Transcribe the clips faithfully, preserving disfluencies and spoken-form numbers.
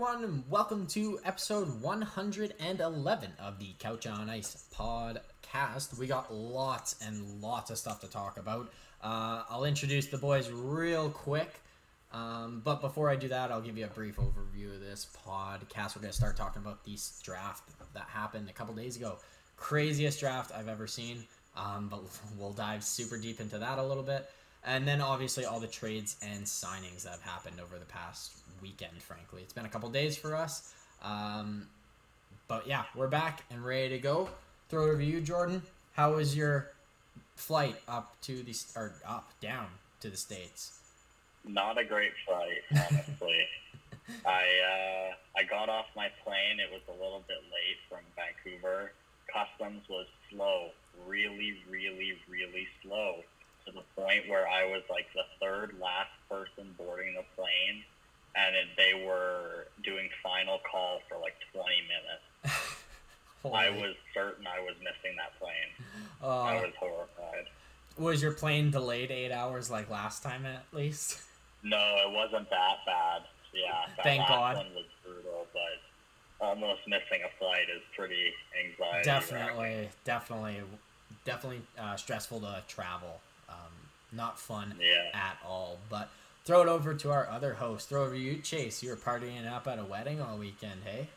And welcome to episode one hundred eleven of the Couch on Ice podcast. We got lots and lots of stuff to talk about. Uh, I'll introduce the boys real quick. Um, but before I do that, I'll give you a brief overview of this podcast. We're going to start talking about this draft that happened a couple days ago. Craziest draft I've ever seen. Um, but we'll dive super deep into that a little bit. And then obviously all the trades and signings that have happened over the past weekend, frankly. It's been a couple days for us. Um, but yeah, we're back and ready to go. Throw it over to you, Jordan. How was your flight up to the, or up, down to the States? Not a great flight, honestly. I, uh, I got off my plane. It was a little bit late from Vancouver. Customs was slow. Really, really, really slow. To the point where I was like the third last person boarding the plane, and it, they were doing final call for like twenty minutes. I was certain I was missing that plane. Uh, I was horrified. Was your plane delayed eight hours like last time at least? No, it wasn't that bad. Yeah, that thank last God. One was brutal, but almost missing a flight is pretty anxiety. Definitely, definitely, definitely uh, stressful to travel. Um, not fun yeah. at all. But throw it over to our other host. Throw it over to you, Chase. You were partying up at a wedding all weekend, hey?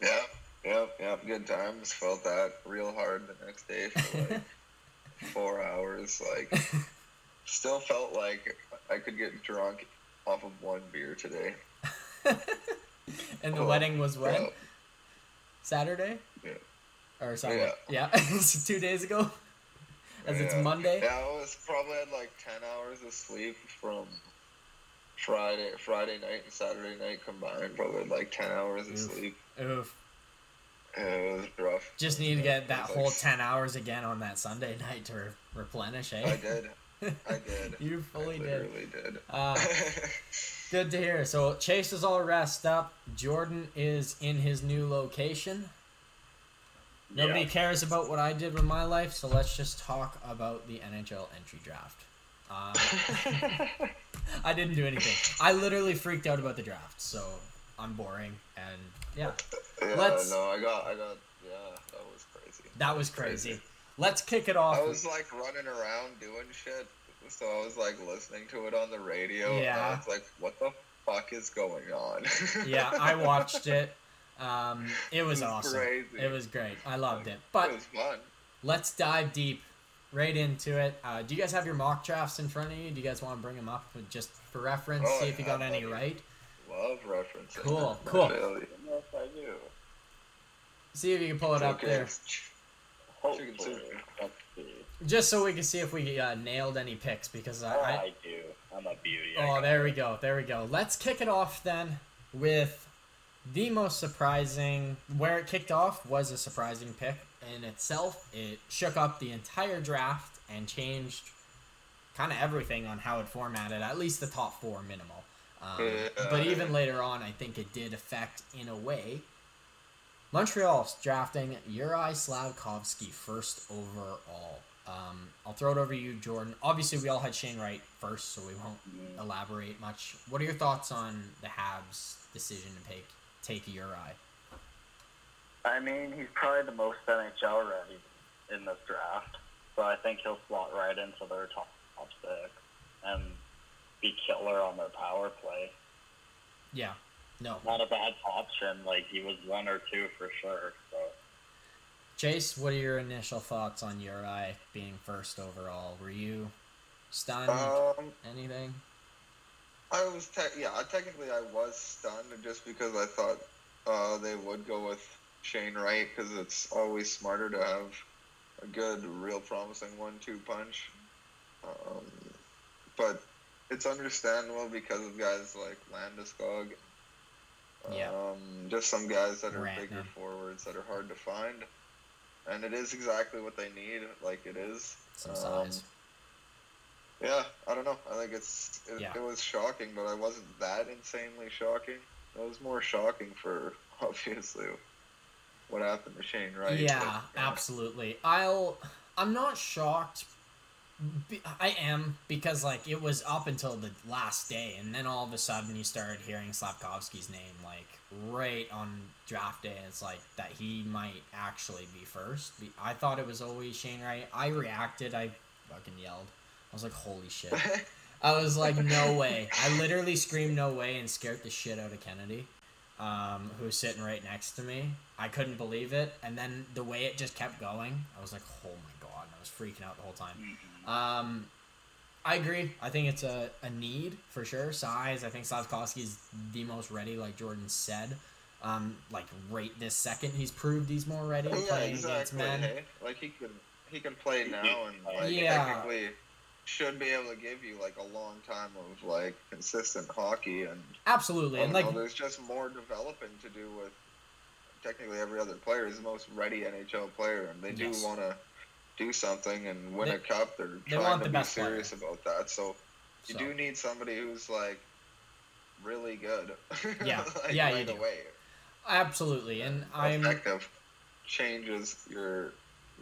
Yep, yep, yep. Good times. Felt that real hard the next day for like four hours. Like, still felt like I could get drunk off of one beer today. And the oh, wedding was when? Yeah. Saturday? Yeah. Or sorry. Yeah. yeah. Two days ago? As yeah. It's Monday? Yeah, I was probably had like ten hours of sleep from Friday Friday night and Saturday night combined. Probably had like ten hours of Oof. sleep. Oof. Yeah, it was rough. Just need yeah, to get that whole like ten hours again on that Sunday night to re- replenish, eh? I did. I did. You fully did. I literally did. did. Uh, good to hear. So Chase is all rest up. Jordan is in his new location. Nobody yeah. cares about what I did with my life, so let's just talk about the N H L entry draft. Um, I didn't do anything. I literally freaked out about the draft, so I'm boring. And yeah, yeah let's. No, I got, I got. Yeah, that was crazy. That was crazy. crazy. Let's kick it off. I was like running around doing shit, so I was like listening to it on the radio. Yeah. And I was like, what the fuck is going on? Yeah, I watched it. Um, it was, it was awesome. Crazy. It was great. I loved it. But it was fun. Let's dive deep right into it. Uh, do you guys have your mock drafts in front of you? Do you guys want to bring them up just for reference? Oh, see if you got any right? Love references. Cool, cool. Really. Yes, I do. See if you can pull it up there. Hopefully. Just so we can see if we uh, nailed any picks because I, oh, I, I do. I'm a beauty. Oh, there we go. There we go. Let's kick it off then with. The most surprising, where it kicked off was a surprising pick in itself. It shook up the entire draft and changed kind of everything on how it formatted, at least the top four minimal. Um, but even later on, I think it did affect, in a way, Montreal's drafting Uri Slavkovsky first overall. Um, I'll throw it over to you, Jordan. Obviously, we all had Shane Wright first, so we won't elaborate much. What are your thoughts on the Habs' decision to pick? Take your eye. I mean, he's probably the most N H L ready in this draft, so I think he'll slot right into their top, top six and be killer on their power play. Yeah, no. Not a bad option. Like, he was one or two for sure. So. Chase, what are your initial thoughts on your eye being first overall? Were you stunned? Um... Anything? I was, te- yeah, technically I was stunned just because I thought uh, they would go with Shane Wright because it's always smarter to have a good, real promising one two punch. Um, but it's understandable because of guys like Landeskog. Um, yeah. Just some guys that are Random. bigger forwards that are hard to find. And it is exactly what they need, like it is. Some um, size. Yeah, I don't know. I think it's it, yeah. it was shocking, but I wasn't that insanely shocking. It was more shocking for, obviously, what happened to Shane Wright. Yeah, but, yeah. absolutely. I'll, I'm not shocked. I am, because, like, it was up until the last day, and then all of a sudden you started hearing Slavkovsky's name, like, right on draft day. It's like that he might actually be first. I thought it was always Shane Wright. I reacted. I fucking yelled. I was like, holy shit. I was like, no way. I literally screamed no way and scared the shit out of Kennedy, um, who's sitting right next to me. I couldn't believe it. And then the way it just kept going, I was like, oh my God. And I was freaking out the whole time. Um, I agree. I think it's a, a need for sure. Size. I think Slavkovsky is the most ready, like Jordan said. Um, like right this second, he's proved he's more ready yeah, playing exactly. against men. Hey, like he can he can play now and like yeah. technically should be able to give you like a long time of like consistent hockey and absolutely and know, like there's just more developing to do with technically every other player. He's the most ready N H L player, and they yes. do want to. do something and win they, a cup. They're they trying to the be serious player. about that. So you so. do need somebody who's like really good. Yeah, like yeah, right you do. Away. Absolutely, and, and I'm effective changes your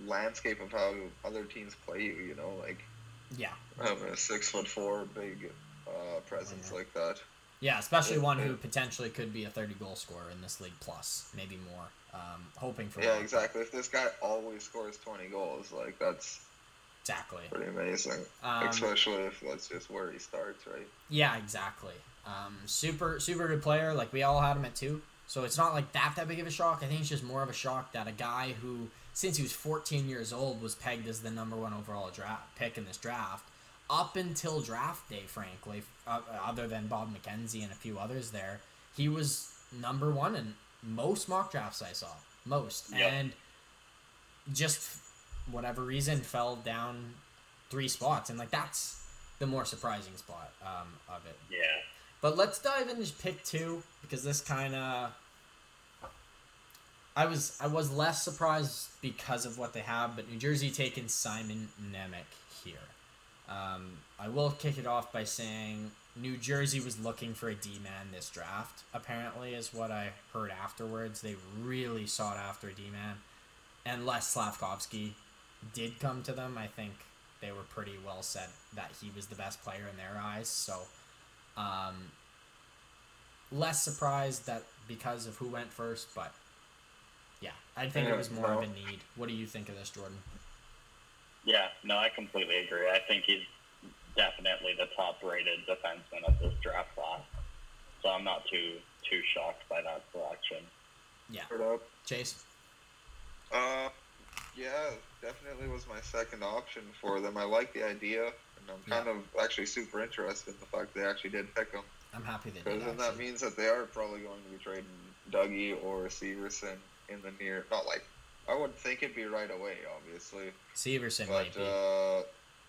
landscape of how other teams play you. You know, like yeah, having a six foot four big uh, presence oh, yeah. like that. Yeah, especially it, one it, who potentially could be a thirty goal scorer in this league, plus maybe more. Um, hoping for yeah, that. exactly. If this guy always scores twenty goals, like that's exactly pretty amazing. Um, Especially if that's just where he starts, right? Yeah, exactly. Um, super, super good player. Like we all had him at two, so it's not like that that big of a shock. I think it's just more of a shock that a guy who, since he was fourteen years old, was pegged as the number one overall draft pick in this draft up until draft day. Frankly, uh, other than Bob McKenzie and a few others, there he was number one and. Most mock drafts I saw, most, yep. and just whatever reason fell down three spots, and like that's the more surprising spot um, of it. Yeah. But let's dive into pick two, because this kind of I was I was less surprised because of what they have, but New Jersey taking Simon Nemec here. Um, I will kick it off by saying. New Jersey was looking for a D-man this draft, apparently, is what I heard afterwards. They really sought after a D-man. Unless Slavkovsky did come to them, I think they were pretty well said that he was the best player in their eyes. So, um, less surprised that because of who went first, but yeah, I think it was more no. of a need. What do you think of this, Jordan? Yeah, no, I completely agree. I think he's definitely the top-rated defenseman of this draft class, so I'm not too too shocked by that selection. Yeah. Chase. Uh, yeah, definitely was my second option for them. I like the idea, and I'm kind yeah. of actually super interested in the fact they actually did pick him. I'm happy they did. Because then that means that they are probably going to be trading Dougie or Severson in the near. Not like I would think it'd be right away, obviously. Severson but, might be. Uh,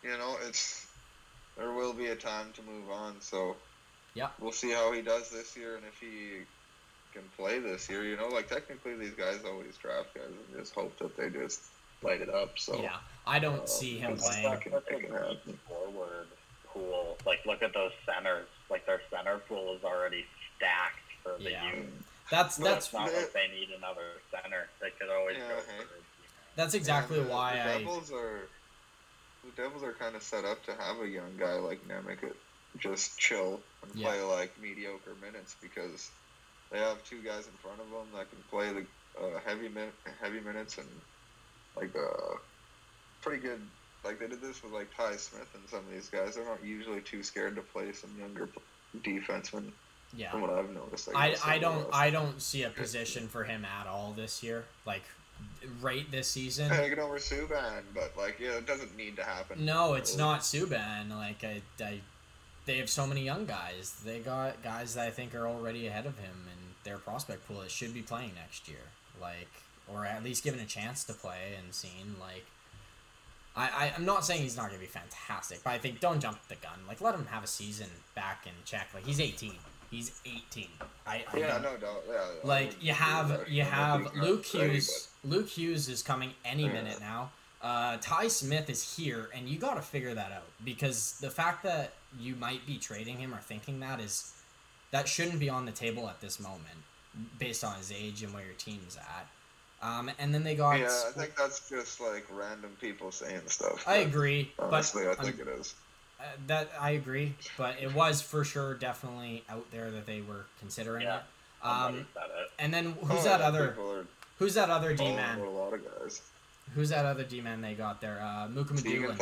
you know, it's. There will be a time to move on, so yeah, we'll see how he does this year and if he can play this year. You know, like technically these guys always draft guys and just hope that they just light it up. So yeah, I don't uh, see him playing. Look at the forward pool. Like look at those centers. Like their center pool is already stacked for the yeah. youth. That's but that's not that, like they need another center. They could always yeah, go. Hey. For, you know. That's exactly yeah, why the I. Devils are, The Devils are kind of set up to have a young guy like Nemec just chill and play yeah. like mediocre minutes because they have two guys in front of them that can play the uh, heavy min- heavy minutes and like uh, pretty good. Like they did this with like Ty Smith and some of these guys. They're not usually too scared to play some younger defensemen. Yeah, from what I've noticed. I I don't I don't see a position for him at all this year. Like. Right this season. Taking over Subban, but like, yeah, it doesn't need to happen. No, it's really. Not Subban. Like, I, I, they have so many young guys. They got guys that I think are already ahead of him in their prospect pool that should be playing next year. Like, or at least given a chance to play and seen. Like, I, I, I'm not saying he's not going to be fantastic, but I think don't jump the gun. Like, let him have a season back and check. Like, he's eighteen. He's eighteen. I, I yeah, no doubt. Yeah, like you have you have Luke Hughes. Luke Hughes is coming any minute now. Uh, Ty Smith is here, and you got to figure that out, because the fact that you might be trading him or thinking that is, that shouldn't be on the table at this moment, based on his age and where your team's at. Um, and then they got... Yeah, I think that's just, like, random people saying stuff. I agree. Honestly, but, I think um, it is. Uh, that I agree, but it was for sure definitely out there that they were considering yeah, it. Um, it. And then who's oh, that other... Are, who's that other D-man? A lot of guys. Who's that other D-man they got there? Uh, Mooka Medulin.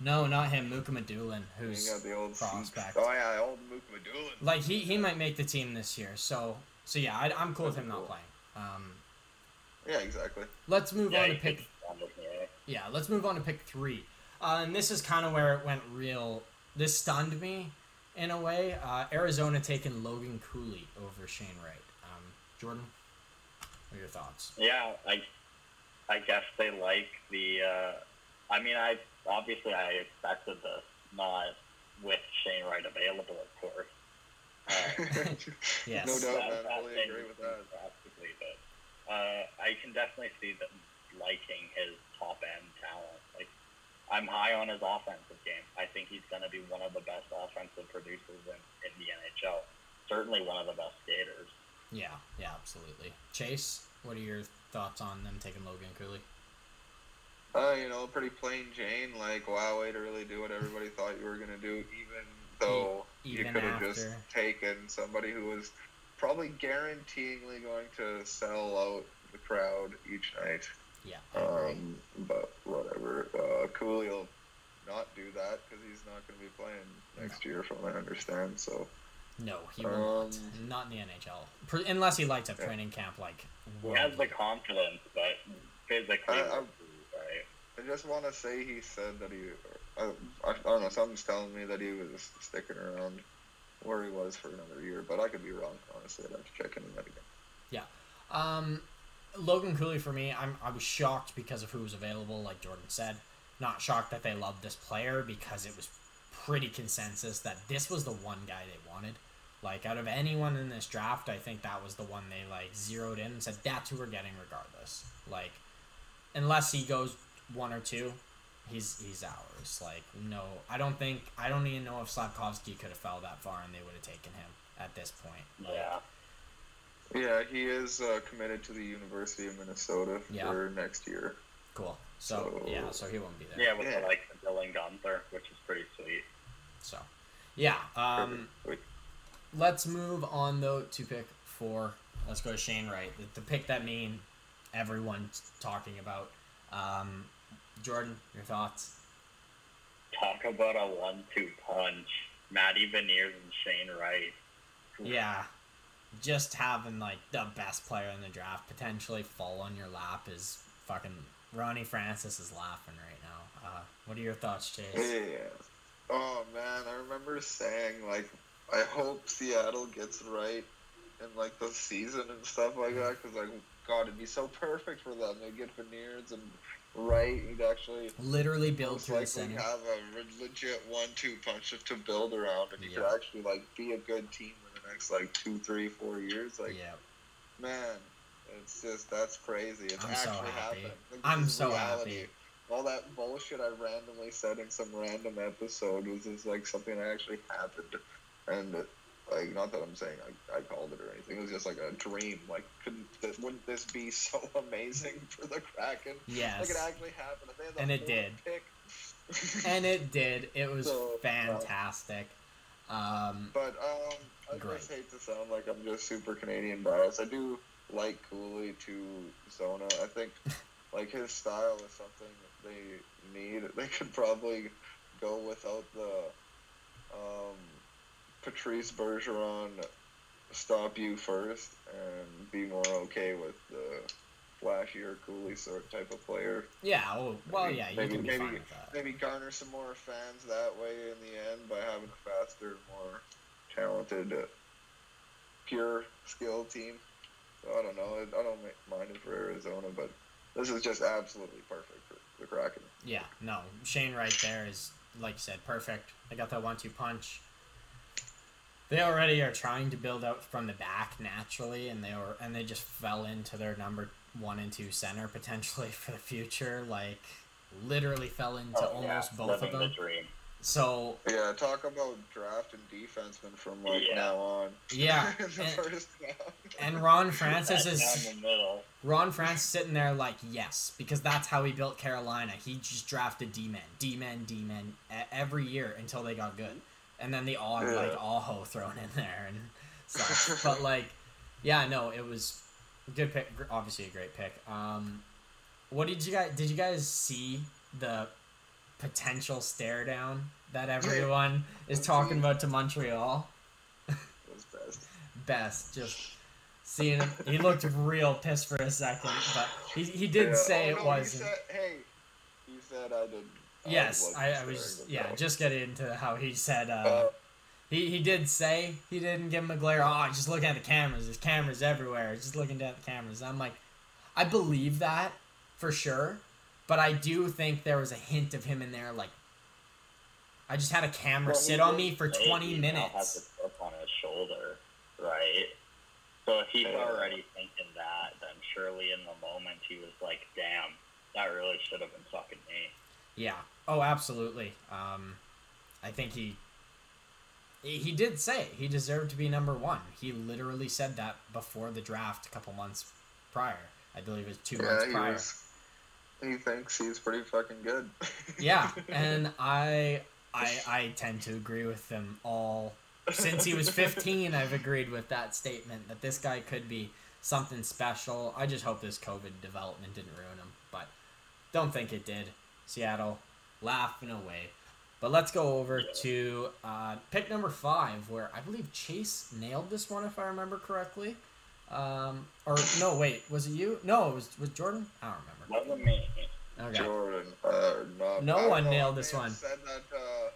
No, not him. Mooka Medulin, who's you got the old prospect. Oh, yeah, old Mooka Medulin. Like, he, he might make the team this year, so... So, yeah, I, I'm cool That'd with him cool. not playing. Um... Yeah, exactly. Let's move yeah, on to pick... Yeah, let's move on to pick three. Uh, and this is kind of where it went real... This stunned me, in a way. Uh, Arizona taking Logan Cooley over Shane Wright. Um, Jordan, what are your thoughts? Yeah, I I guess they like the... Uh, I mean, I obviously I expected this, not with Shane Wright available, of course. Uh, yes. No doubt, man. I fully agree with that. Drastically, but... Uh, I can definitely see them liking his top-end talent. Like, I'm high on his offensive game. I think he's going to be one of the best offensive producers in, in the N H L. Certainly one of the best skaters. Yeah, yeah, absolutely. Chase, what are your thoughts on them taking Logan Cooley? Uh, you know, pretty plain Jane. Like, wow, way to really do what everybody thought you were going to do, even though even you could have just taken somebody who was... probably guaranteeingly going to sell out the crowd each night. Yeah. Um, but whatever. Uh, Cooley will not do that because he's not going to be playing next no. year, from what I understand. So. No, he um, will not. Not in the N H L. Per- unless he lights up yeah. training camp like. He has the confidence, but physically. I, I, I just want to say he said that he. I, I don't know. Something's telling me that he was sticking around. Where he was for another year, but I could be wrong, honestly. I'd have to check in that again. Yeah. Um, Logan Cooley, for me, I'm, I was shocked because of who was available, like Jordan said. Not shocked that they loved this player, because it was pretty consensus that this was the one guy they wanted. Like, out of anyone in this draft, I think that was the one they, like, zeroed in and said, that's who we're getting regardless. Like, unless he goes one or two... He's he's ours. Like, no, I don't think, I don't even know if Slavkovsky could have fell that far and they would have taken him at this point. Like, yeah. Yeah, he is uh, committed to the University of Minnesota yeah. for next year. Cool. So, so, yeah, so he won't be there. Yeah, with yeah. The, like, the Dylan Gunther, which is pretty sweet. So, yeah. Um, let's move on, though, to pick four. Let's go to Shane Wright. The, the pick that me and everyone's talking about. Um... Jordan, your thoughts? Talk about a one two punch. Matty Beniers and Shane Wright. Yeah. Just having, like, the best player in the draft potentially fall on your lap is fucking... Ronnie Francis is laughing right now. Uh, what are your thoughts, Chase? Yeah. Oh, man, I remember saying, like, I hope Seattle gets right in, like, the season and stuff like that, because, like, God, it'd be so perfect for them. They'd get Beniers and... Right, and actually literally build through the center. Have a legit one two punch to build around, and you yeah. could actually like be a good team in the next like two, three, four years. Like, yeah. man, it's just that's crazy. It's I'm actually so happy. happened. Like, I'm so reality. happy. All that bullshit I randomly said in some random episode was just like something that actually happened, and like not that I'm saying I, I called it or anything. It was just like a dream. Like, couldn't this, wouldn't this be so amazing for the Kraken? Yes. Like, it actually happened. They had the and it did. Pick. And it did. It was so fantastic. Um, but um, I great. just hate to sound like I'm just super Canadian biased. I do like Cooley to Zona. I think like his style is something that they need. They could probably go without the. Um, Patrice Bergeron stop you first and be more okay with the flashier, Cooley sort type of player. Yeah, oh, well, maybe, yeah, you maybe, can be maybe, fine with that. Maybe garner some more fans that way in the end by having a faster, more talented, uh, pure skill team. So I don't know. I don't mind it for Arizona, but this is just absolutely perfect for the Kraken. Yeah, no, Shane right there is, like you said, perfect. I got that one two punch. They already are trying to build out from the back naturally, and they were, and they just fell into their number one and two center potentially for the future. Like, literally fell into oh, almost yeah, both of them. The dream. So yeah, talk about drafting defensemen from like yeah. now on. Yeah, and, first and Ron Francis is Ron Francis sitting there like yes, because that's how he built Carolina. He just drafted D-men, D-men, D-men every year until they got good, and then they all yeah. like Aho thrown in there and stuff. But like, yeah, no, it was a good pick. Obviously, a great pick. Um, what did you guys? Did you guys see the potential stare down that everyone is talking about to Montreal? Was best. Best. Just seeing him. He looked real pissed for a second, but he he did yeah. say oh, no, it wasn't. He said, hey, he said I didn't. Yes, I, I was. Yeah, just getting into how he said. Uh, uh, he he did say he didn't give him a glare. Oh, just looking at the cameras. There's cameras everywhere. Just looking down at the cameras. I'm like, I believe that for sure. But I do think there was a hint of him in there, like, I just had a camera well, sit on me for twenty minutes. He has the clip on his shoulder, right? So if he's yeah. already thinking that, then surely in the moment he was like, damn, that really should have been fucking me. Yeah. Oh, absolutely. Um, I think he, he did say he deserved to be number one. He literally said that before the draft a couple months prior. I believe it was two yeah, months prior. Was- He thinks he's pretty fucking good. Yeah, and I, I, I tend to agree with them all. Since he was fifteen, I've agreed with that statement that this guy could be something special. I just hope this COVID development didn't ruin him, but don't think it did. Seattle, laughing away. But let's go over to uh, pick number five, where I believe Chase nailed this one, if I remember correctly. Um, or no, wait, was it you? No, it was was Jordan? I don't remember. Not me. Okay. Jordan. Uh, not, no one nailed this one. Said that, uh,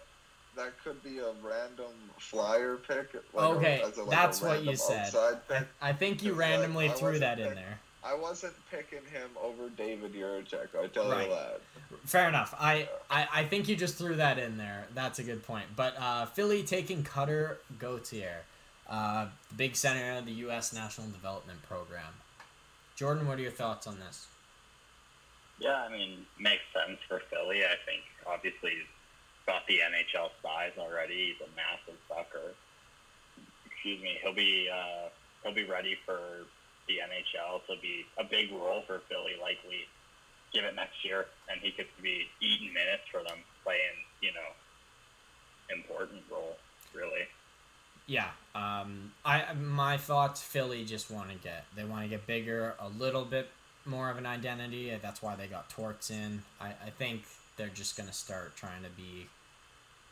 that could be a random flyer pick. Like okay, a, a, like that's what you said. I, I think you randomly like, threw that pick, in there. I wasn't picking him over David Juracek, I tell right. you that. Fair enough. I, yeah. I, I think you just threw that in there. That's a good point. But uh, Philly taking Cutter Gauthier. Uh, the big center of the U S National Development Program. Jordan, what are your thoughts on this? Yeah, I mean, makes sense for Philly. I think obviously he's got the N H L size already. He's a massive sucker. Excuse me. He'll be uh, he'll be ready for the N H L. So it'll be a big role for Philly. Likely, give it next year, and he could be eating minutes for them, playing you know important role really. Yeah, um, I my thoughts. Philly just want to get they want to get bigger, a little bit more of an identity. That's why they got Torts in. I, I think they're just gonna start trying to be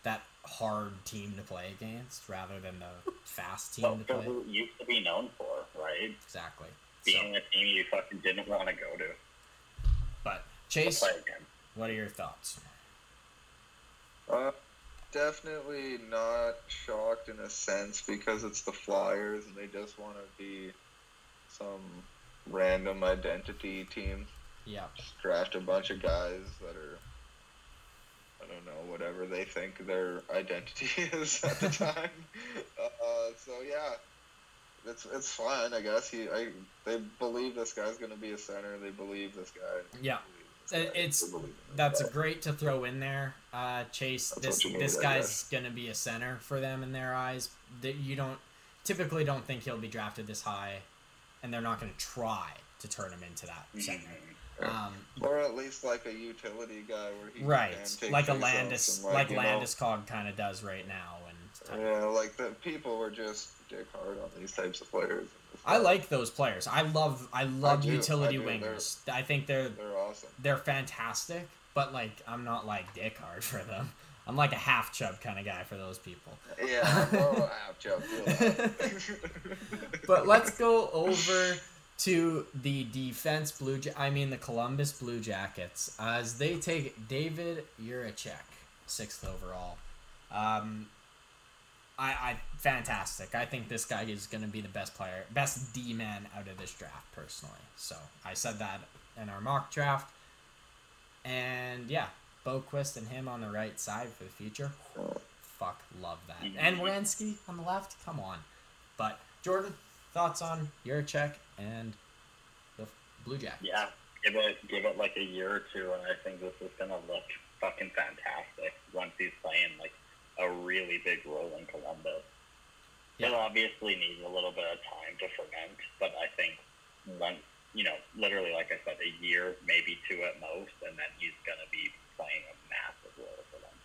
that hard team to play against rather than the fast team well, to play. Who used to be known for, right? Exactly. Being so, a team you fucking didn't want to go to. But Chase, what are your thoughts? Uh. Definitely not shocked in a sense because it's the Flyers and they just want to be some random identity team. Yeah. Just draft a bunch of guys that are, I don't know, whatever they think their identity is at the time. uh, so, yeah, it's it's fine, I guess. He, I, they believe this guy's going to be a center. They believe this guy. Yeah. It's that's great to throw in there, uh, Chase. This this guy's gonna be a center for them in their eyes. That you don't typically don't think he'll be drafted this high, and they're not gonna try to turn him into that center. Um, or at least like a utility guy where he right, can take like a Landis, like, like Landeskog kind of does right now. And yeah, like the people were just dick hard on these types of players. I like those players. I love I love I do, utility I wingers. They're, I think they're they're awesome. They're fantastic, but like I'm not like dick hard for them. I'm like a half chub kind of guy for those people. Yeah, I'm a half chub. But let's go over to the defense Blue ja- I mean the Columbus Blue Jackets as they take David Juracek, sixth overall. Um I, I fantastic. I think this guy is going to be the best player, best D-man out of this draft, personally. So I said that in our mock draft. And yeah, Boquist and him on the right side for the future. Oh, fuck, love that. And Wierenski on the left, come on. But Jordan, thoughts on Juracek and the Blue Jackets? Yeah, give it give it like a year or two, and I think this is gonna look fucking fantastic once he's playing like a really big role in Columbus. Yeah. He'll obviously need a little bit of time to ferment, but I think once, you know, literally like I said, a year, maybe two at most, and then he's gonna be playing a massive role for them.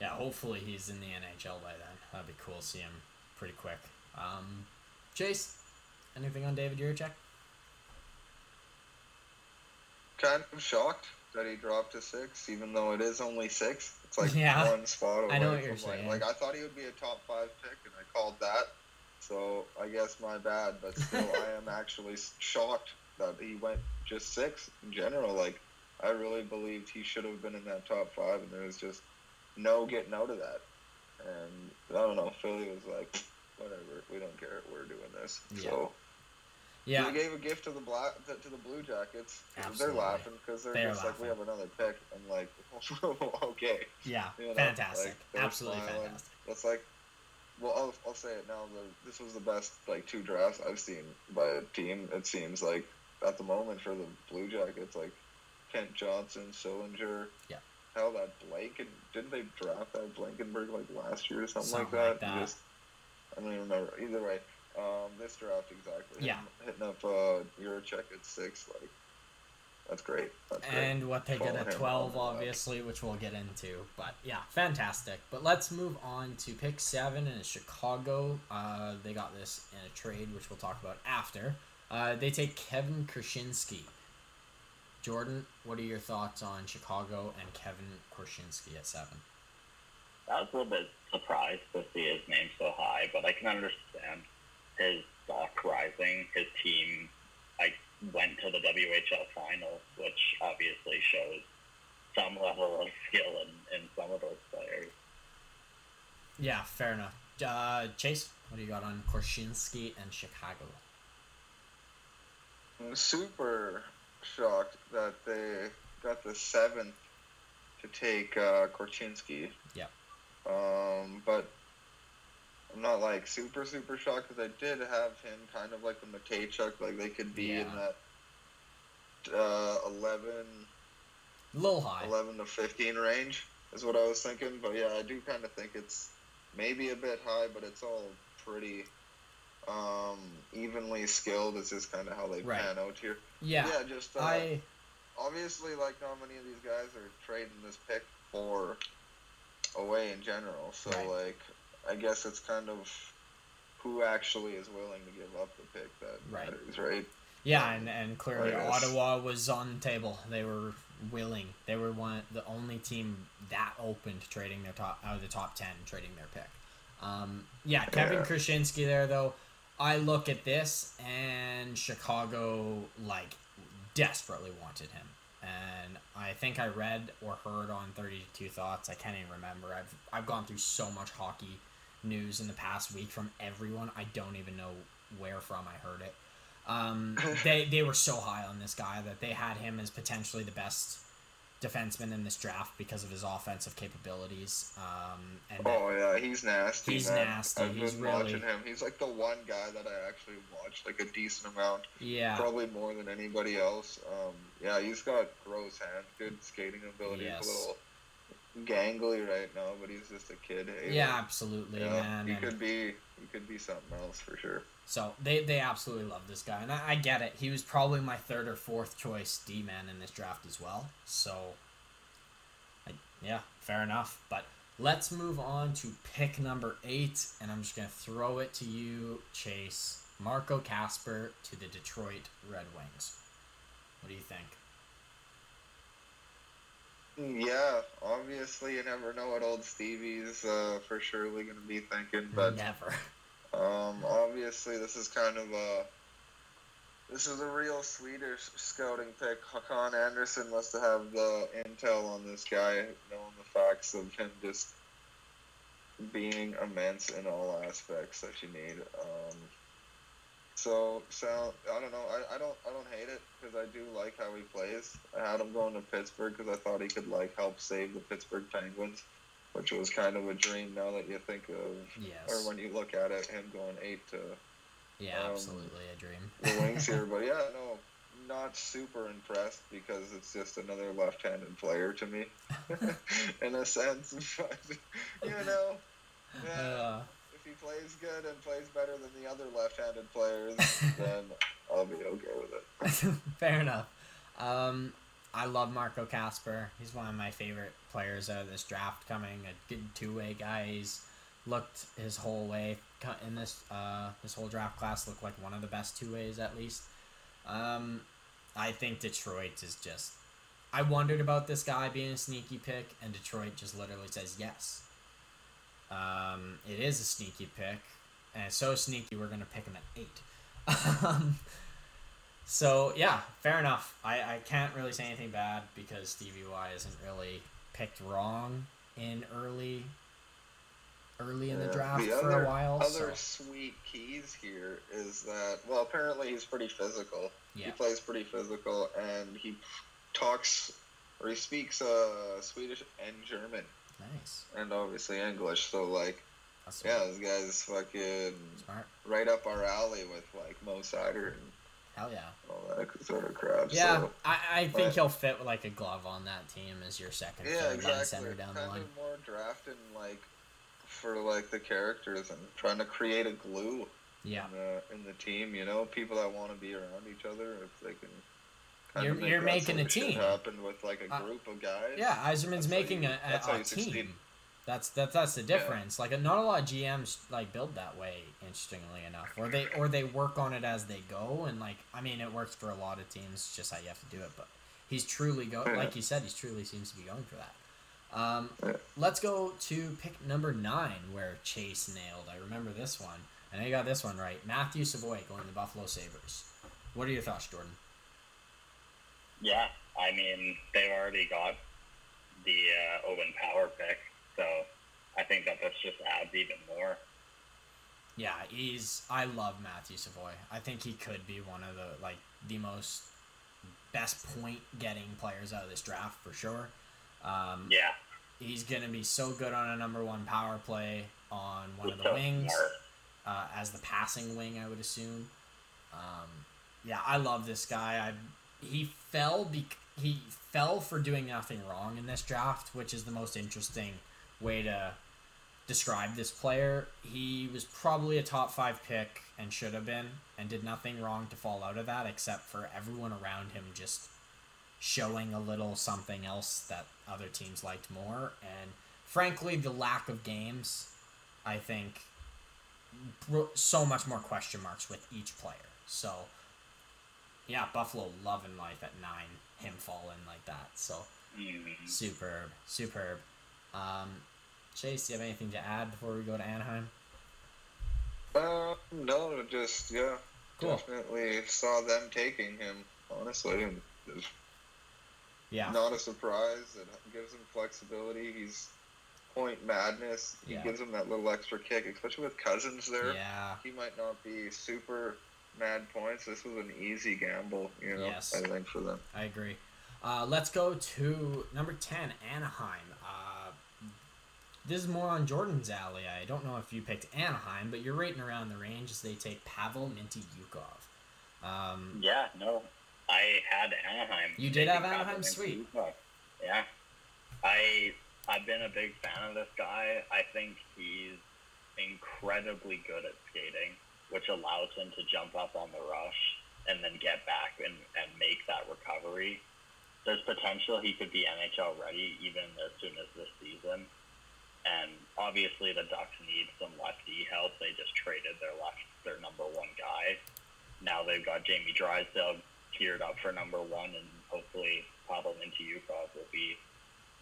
Yeah, hopefully he's in the N H L by then. That'd be cool to see him pretty quick. Um, Chase, anything on David Juracek? Kind of shocked that he dropped to six, even though it is only six. It's like yeah. one spot away. I know what you're saying. Like, I thought he would be a top five pick, and I called that. So I guess my bad, but still, I am actually shocked that he went just six in general. Like, I really believed he should have been in that top five, and there was just no getting out of that. And I don't know, Philly was like, whatever, we don't care, we're doing this. Yeah. So yeah, they gave a gift to the black to the Blue Jackets. Absolutely. They're laughing because they're, they're just laughing. Like, we have another pick, and like, okay, yeah, you know, fantastic, like, absolutely smiling. Fantastic. That's like, well, I'll I'll say it now. The, this was the best like two drafts I've seen by a team. It seems like at the moment for the Blue Jackets, like Kent Johnson, Sillinger, yeah, hell, that Blake, and didn't they draft that Blankenberg like last year or something, something like that? Like that. Just, I don't even remember. Either way, um, this draft exactly. Yeah. Hitting, hitting up uh, Juracek at six, like that's great. That's and great. What they did at twelve, obviously, which we'll get into. But yeah, fantastic. But let's move on to pick seven in Chicago. Uh, they got this in a trade, which we'll talk about after. Uh, they take Kevin Korchinski. Jordan, what are your thoughts on Chicago and Kevin Korchinski at seven? I was a little bit surprised to see his name so high, but I can understand his stock rising. His team, I went to the W H L finals, which obviously shows some level of skill in, in some of those players. Yeah, fair enough. Uh, Chase, what do you got on Korchinski and Chicago? I'm super shocked that they got the seventh to take uh, Korchinski. Yeah. Um, but I'm not like super, super shocked because I did have him kind of like a Matejchuk, like they could be yeah. in that uh, eleven, low high, eleven to fifteen range is what I was thinking. But yeah, I do kind of think it's maybe a bit high, but it's all pretty um, evenly skilled. It's just kind of how they right. pan out here. Yeah, yeah. Just uh, I obviously like not many of these guys are trading this pick for. Away in general, so right. like I guess it's kind of who actually is willing to give up the pick that right. matters, right? Yeah, and and clearly Ottawa was on the table. They were willing. They were one the only team that opened trading their top out of the top ten, trading their pick. Um, yeah, Kevin yeah. Korchinski there though. I look at this and Chicago like desperately wanted him. And I think I read or heard on thirty-two Thoughts. I can't even remember. I've I've gone through so much hockey news in the past week from everyone. I don't even know where from I heard it. Um, they they were so high on this guy that they had him as potentially the best defenseman in this draft because of his offensive capabilities. Um, and oh yeah, he's nasty. He's man. nasty. I've he's been really... watching him. He's like the one guy that I actually watched like a decent amount. Yeah. Probably more than anybody else. Um, yeah, he's got gross hands, good skating ability, yes. a little gangly right now, but he's just a kid. Hey, yeah, man. absolutely, yeah, man. He and... could be. He could be something else for sure. So they, they absolutely love this guy, and I, I get it. He was probably my third or fourth choice D-man in this draft as well. So, I, yeah, fair enough. But let's move on to pick number eight, and I'm just going to throw it to you, Chase. Marco Casper to the Detroit Red Wings. What do you think? Yeah, obviously you never know what old Stevie's uh, for surely going to be thinking. But never. Um, obviously this is kind of a, this is a real Swedish scouting pick. Håkan Andersson must have the intel on this guy, knowing the facts of him just being immense in all aspects that you need. Um, so, so I don't know, I, I don't I don't hate it, because I do like how he plays. I had him going to Pittsburgh because I thought he could like help save the Pittsburgh Penguins, which was kind of a dream now that you think of, yes. or when you look at it, him going eight to, yeah, um, absolutely a dream. the Wings here, but yeah, no, not super impressed because it's just another left-handed player to me, in a sense. But, you know, yeah, uh, if he plays good and plays better than the other left-handed players, then I'll be okay with it. Fair enough. Um, I love Marco Casper. He's one of my favorite players out of this draft coming. A good two-way guy. He's looked his whole way in this uh this whole draft class, looked like one of the best two ways at least. Um, I think Detroit is just... I wondered about this guy being a sneaky pick, and Detroit just literally says yes. Um, it is a sneaky pick, and it's so sneaky we're going to pick him at eight. um, so, yeah, fair enough. I, I can't really say anything bad because Stevie Y isn't really picked wrong in early... early in the draft the for other, a while. The other so. sweet keys here is that, well, apparently he's pretty physical. Yeah. He plays pretty physical, and he talks, or he speaks uh, Swedish and German. Nice. And obviously English, so, like, that's yeah, smart. This guy's fucking smart. Right up our alley with, like, Mo Sider and hell yeah. all that sort of crap. Yeah, so, I, I think but, he'll fit, like, a glove on that team as your second yeah, third exactly. line center down kind the line. More drafting, like, for like the characters and trying to create a glue yeah in the, in the team, you know, people that want to be around each other, if they can kind you're, of make you're making a team happen with like a group uh, of guys. Yeah, Eiserman's making you, a, a, a team. That's that that's the difference. Yeah. Like not a lot of G Ms like build that way, interestingly enough, or they or they work on it as they go. And like I mean, it works for a lot of teams. It's just how you have to do it. But he's truly going, yeah. like you said, he's truly seems to be going for that. Um, let's go to pick number nine, where Chase nailed. I remember this one, and I got this one right. Matthew Savoy going to the Buffalo Sabres. What are your thoughts, Jordan? Yeah, I mean they've already got the uh, Owen Power pick, so I think that this just adds even more. Yeah, he's. I love Matthew Savoy. I think he could be one of the like the most best point getting players out of this draft for sure. Um, yeah, he's gonna be so good on a number one power play on one of the wings, uh, as the passing wing, I would assume. Um, yeah, I love this guy. I he fell be he fell for doing nothing wrong in this draft, which is the most interesting way to describe this player. He was probably a top five pick and should have been, and did nothing wrong to fall out of that, except for everyone around him just showing a little something else that other teams liked more. And frankly, the lack of games, I think, so much more question marks with each player. So, yeah, Buffalo loving life at nine, him falling like that. So, mm-hmm. superb, superb. Um, Chase, do you have anything to add before we go to Anaheim? Uh, no, just, yeah, cool. Definitely saw them taking him, honestly. Yeah. Not a surprise. It gives him flexibility. He's point madness. He yeah. gives him that little extra kick, especially with Cousins there. Yeah. He might not be super mad points. This was an easy gamble, you know, yes. I think, for them. I agree. Uh, let's go to number ten, Anaheim. Uh, this is more on Jordan's alley. I don't know if you picked Anaheim, but you're rating around the range as they take Pavel Mintyukov. Um, yeah, no. I had Anaheim. You did have Anaheim, sweet. Yeah. I, I've been a big fan of this guy. I think he's incredibly good at skating, which allows him to jump up on the rush and then get back and, and make that recovery. There's potential he could be N H L ready even as soon as this season. And obviously the Ducks need some lefty help. They just traded their left, their number one guy. Now they've got Jamie Drysdale geared up for number one, and hopefully Pavel Mintyukov will be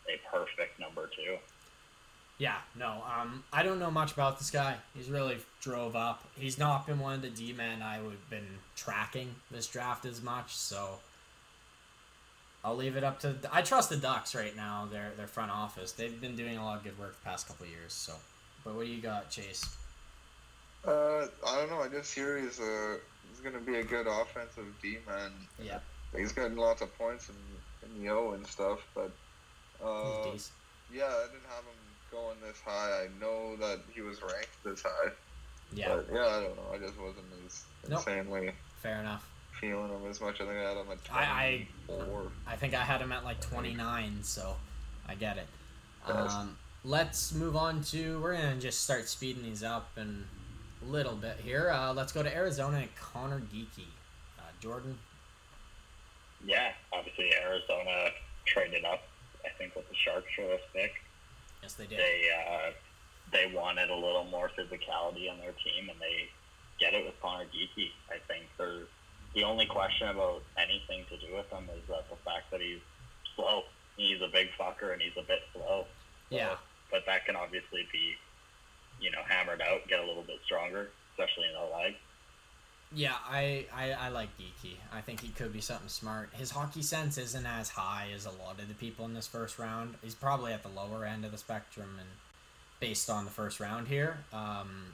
a perfect number two. Yeah, no, um, I don't know much about this guy. He's really drove up. He's not been one of the D-men I would have been tracking this draft as much, so I'll leave it up to... I trust the Ducks right now, their their front office. They've been doing a lot of good work the past couple of years, so... But what do you got, Chase? Uh, I don't know, I just hear he's a... He's going to be a good offensive D-man. Yeah. He's gotten lots of points in, in the O and stuff, but... Uh, yeah, I didn't have him going this high. I know that he was ranked this high. Yeah. But, yeah, I don't know. I just wasn't as nope. insanely... Fair enough. feeling him as much. I think I had him at twenty-four. I, I, I think I had him at like twenty-nine, so I get it. Um, let's move on to, we're going to just start speeding these up in a little bit here. Uh, let's go to Arizona and Connor Geekie. Uh, Jordan? Yeah, obviously Arizona traded up, I think, with the Sharks for this pick. Yes, they did. They, uh, they wanted a little more physicality on their team, and they get it with Connor Geekie. I think there's, the only question about anything to do with him is that the fact that he's slow. He's a big fucker, and he's a bit slow. So, yeah. But that can obviously be, you know, hammered out, get a little bit stronger, especially in the leg. Yeah, I, I, I like Geekie. I think he could be something smart. His hockey sense isn't as high as a lot of the people in this first round. He's probably at the lower end of the spectrum and based on the first round here. Um,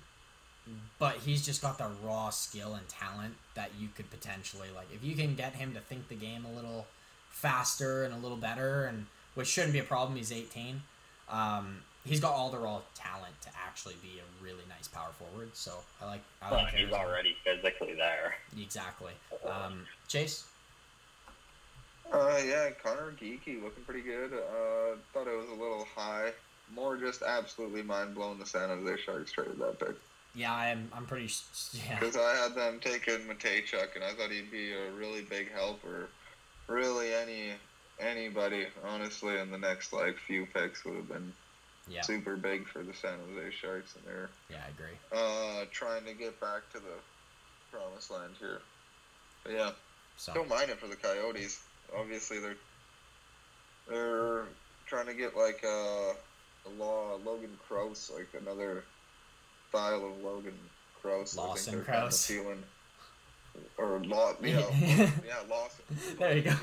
but he's just got the raw skill and talent that you could potentially, like, if you can get him to think the game a little faster and a little better, and which shouldn't be a problem, he's eighteen. Um, he's got all the raw talent to actually be a really nice power forward, so I like I well, like he's Arizona. Already physically there. Exactly. Um, Chase? Uh, yeah, Connor Geekie looking pretty good. Uh, thought it was a little high. More just absolutely mind-blown the San Jose Sharks traded that pick. Yeah, I'm I'm pretty... Yeah. Because I had them taking Matejchuk, and I thought he'd be a really big helper. Really, any anybody, honestly, in the next like few picks would have been yeah. super big for the San Jose Sharks, and they're yeah, I agree. Uh, trying to get back to the promised land here, but yeah, so. Don't mind it for the Coyotes. Obviously, they're they're trying to get like a, a law Logan Kroos, like another style of Logan Kroos. Lawson I think they're kind of feeling. Or Law, you know, yeah, Lawson. There you go.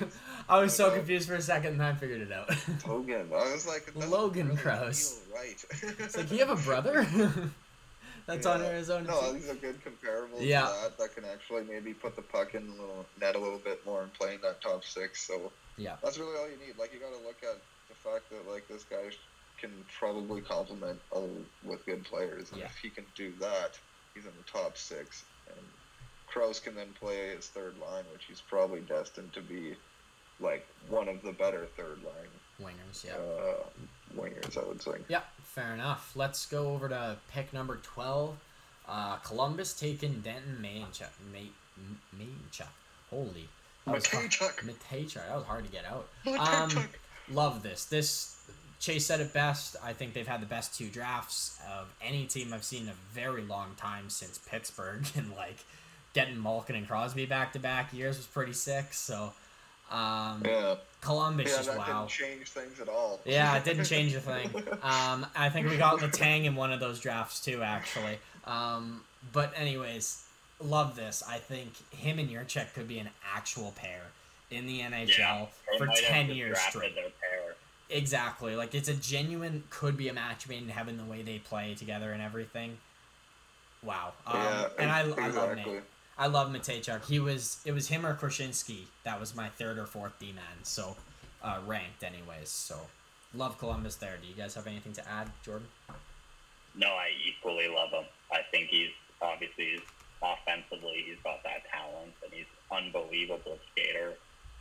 I was so confused for a second, and I figured it out. Logan, I was like, Logan really Krause. Right. It's like, do you have a brother? That's yeah. on Arizona. No, these are good comparables. Yeah, to that, that can actually maybe put the puck in the net a little bit more and playing that top six. So yeah, that's really all you need. Like, you got to look at the fact that like this guy can probably complement with good players, and yeah. if he can do that, he's in the top six. And Kroos can then play his third line, which he's probably destined to be, like, one of the better third line wingers. Yeah, uh, wingers, I would say. Yeah, fair enough. Let's go over to pick number twelve. Uh, Columbus taking Denton Maynchuk. May, Maynchuk. Holy, that was Matejchuk. That was hard to get out. Um, love this. This Chase said it best. I think they've had the best two drafts of any team I've seen in a very long time since Pittsburgh, and like. Getting Malkin and Crosby back-to-back years was pretty sick, so um, yeah. Columbus yeah, just wow. Yeah, that didn't change things at all. Yeah, it didn't change a thing. Um, I think we got Letang in one of those drafts too, actually. Um, but anyways, love this. I think him and Juracek could be an actual pair in the N H L yeah, for ten years straight. Their pair. Exactly. Like, it's a genuine, could be a match made in heaven the way they play together and everything. Wow. Um, yeah, and I, exactly. I love Nate. I love Matejchuk. He was, it was him or Korchinski that was my third or fourth D-man, so uh, ranked anyways. So love Columbus there. Do you guys have anything to add, Jordan? No, I equally love him. I think he's, obviously, he's offensively, he's got that talent, and he's an unbelievable skater.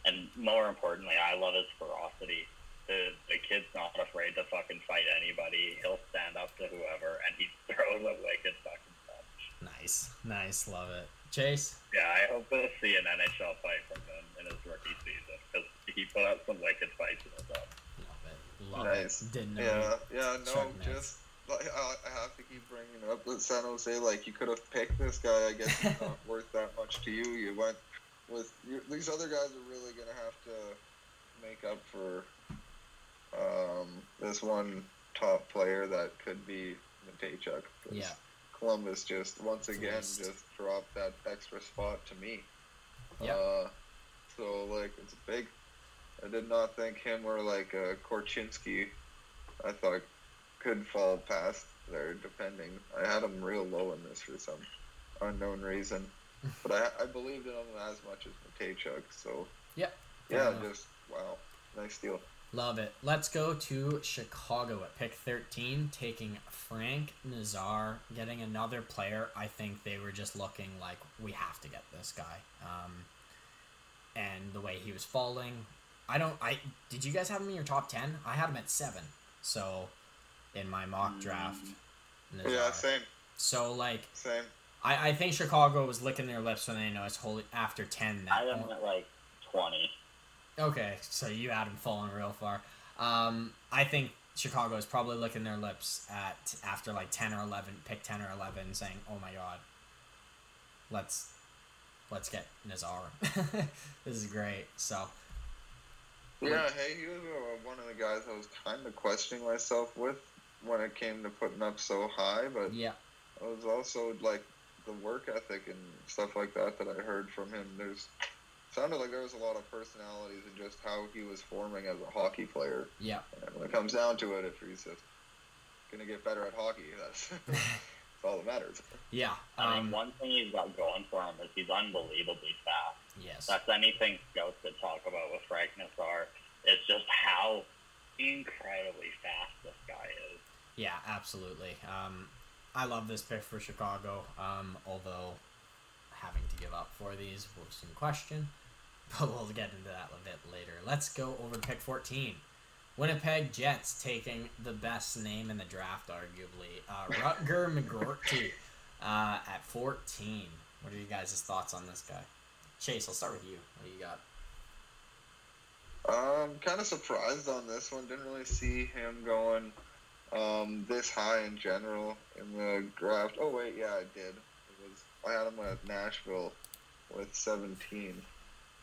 And more importantly, I love his ferocity. The, the kid's not afraid to fucking fight anybody. He'll stand up to whoever, and he throws a wicked fucking punch. Nice. Nice. Love it. Chase? Yeah, I hope to see an N H L fight from him in his rookie season, because he put up some wicked fights in his own. Love it. Love nice. It. Didn't know. Yeah, yeah, no, just, like, I have to keep bringing it up with San Jose, like, you could have picked this guy, I guess he's not worth that much to you. You went with, you, these other guys are really going to have to make up for um, this one top player that could be Matejchuk. Yeah. Columbus just, once again, just dropped that extra spot to me. Yep. Uh, so, like, it's big. I did not think him or, like, uh, Korchinski, I thought, could fall past there, depending. I had him real low in this for some unknown reason. But I, I believed in him as much as Matejchuk, so. Yep. Yeah, um, just, wow. Nice deal. Love it. Let's go to Chicago at pick thirteen, taking Frank Nazar, getting another player. I think they were just looking like, we have to get this guy. Um, and the way he was falling. I don't, I, did you guys have him in your top ten? I had him at seven. So in my mock draft. Nazar. Yeah, same. So like, same. I, I think Chicago was licking their lips when they noticed holy after ten. That I had him at like twenty. Okay. So you had him falling real far. Um, I think Chicago is probably licking their lips at after like ten or eleven, pick ten or eleven, saying, oh my God, let's, let's get Nazar. This is great. So. Yeah, hey, he was one of the guys I was kind of questioning myself with when it came to putting up so high, but yeah, I was also like the work ethic and stuff like that that I heard from him. There's sounded like there was a lot of personalities and just how he was forming as a hockey player. Yeah, and when it comes down to it, if he's just gonna get better at hockey, that's, that's all that matters. Yeah, um, I mean, one thing he's got going for him is he's unbelievably fast. Yes. That's anything scouts that talk about with Frank Nazar. It's just how incredibly fast this guy is. Yeah, absolutely. Um, I love this pick for Chicago, um, although having to give up for these was in question. But we'll get into that a bit later. Let's go over to pick fourteen. Winnipeg Jets taking the best name in the draft, arguably. Uh, Rutger McGorty uh, at fourteen. What are you guys' thoughts on this guy? Chase, I'll start with you. What do you got? I'm kind of surprised on this one. Didn't really see him going um, this high in general in the draft. Oh, wait, yeah, I did. It was I had him at Nashville with seventeen,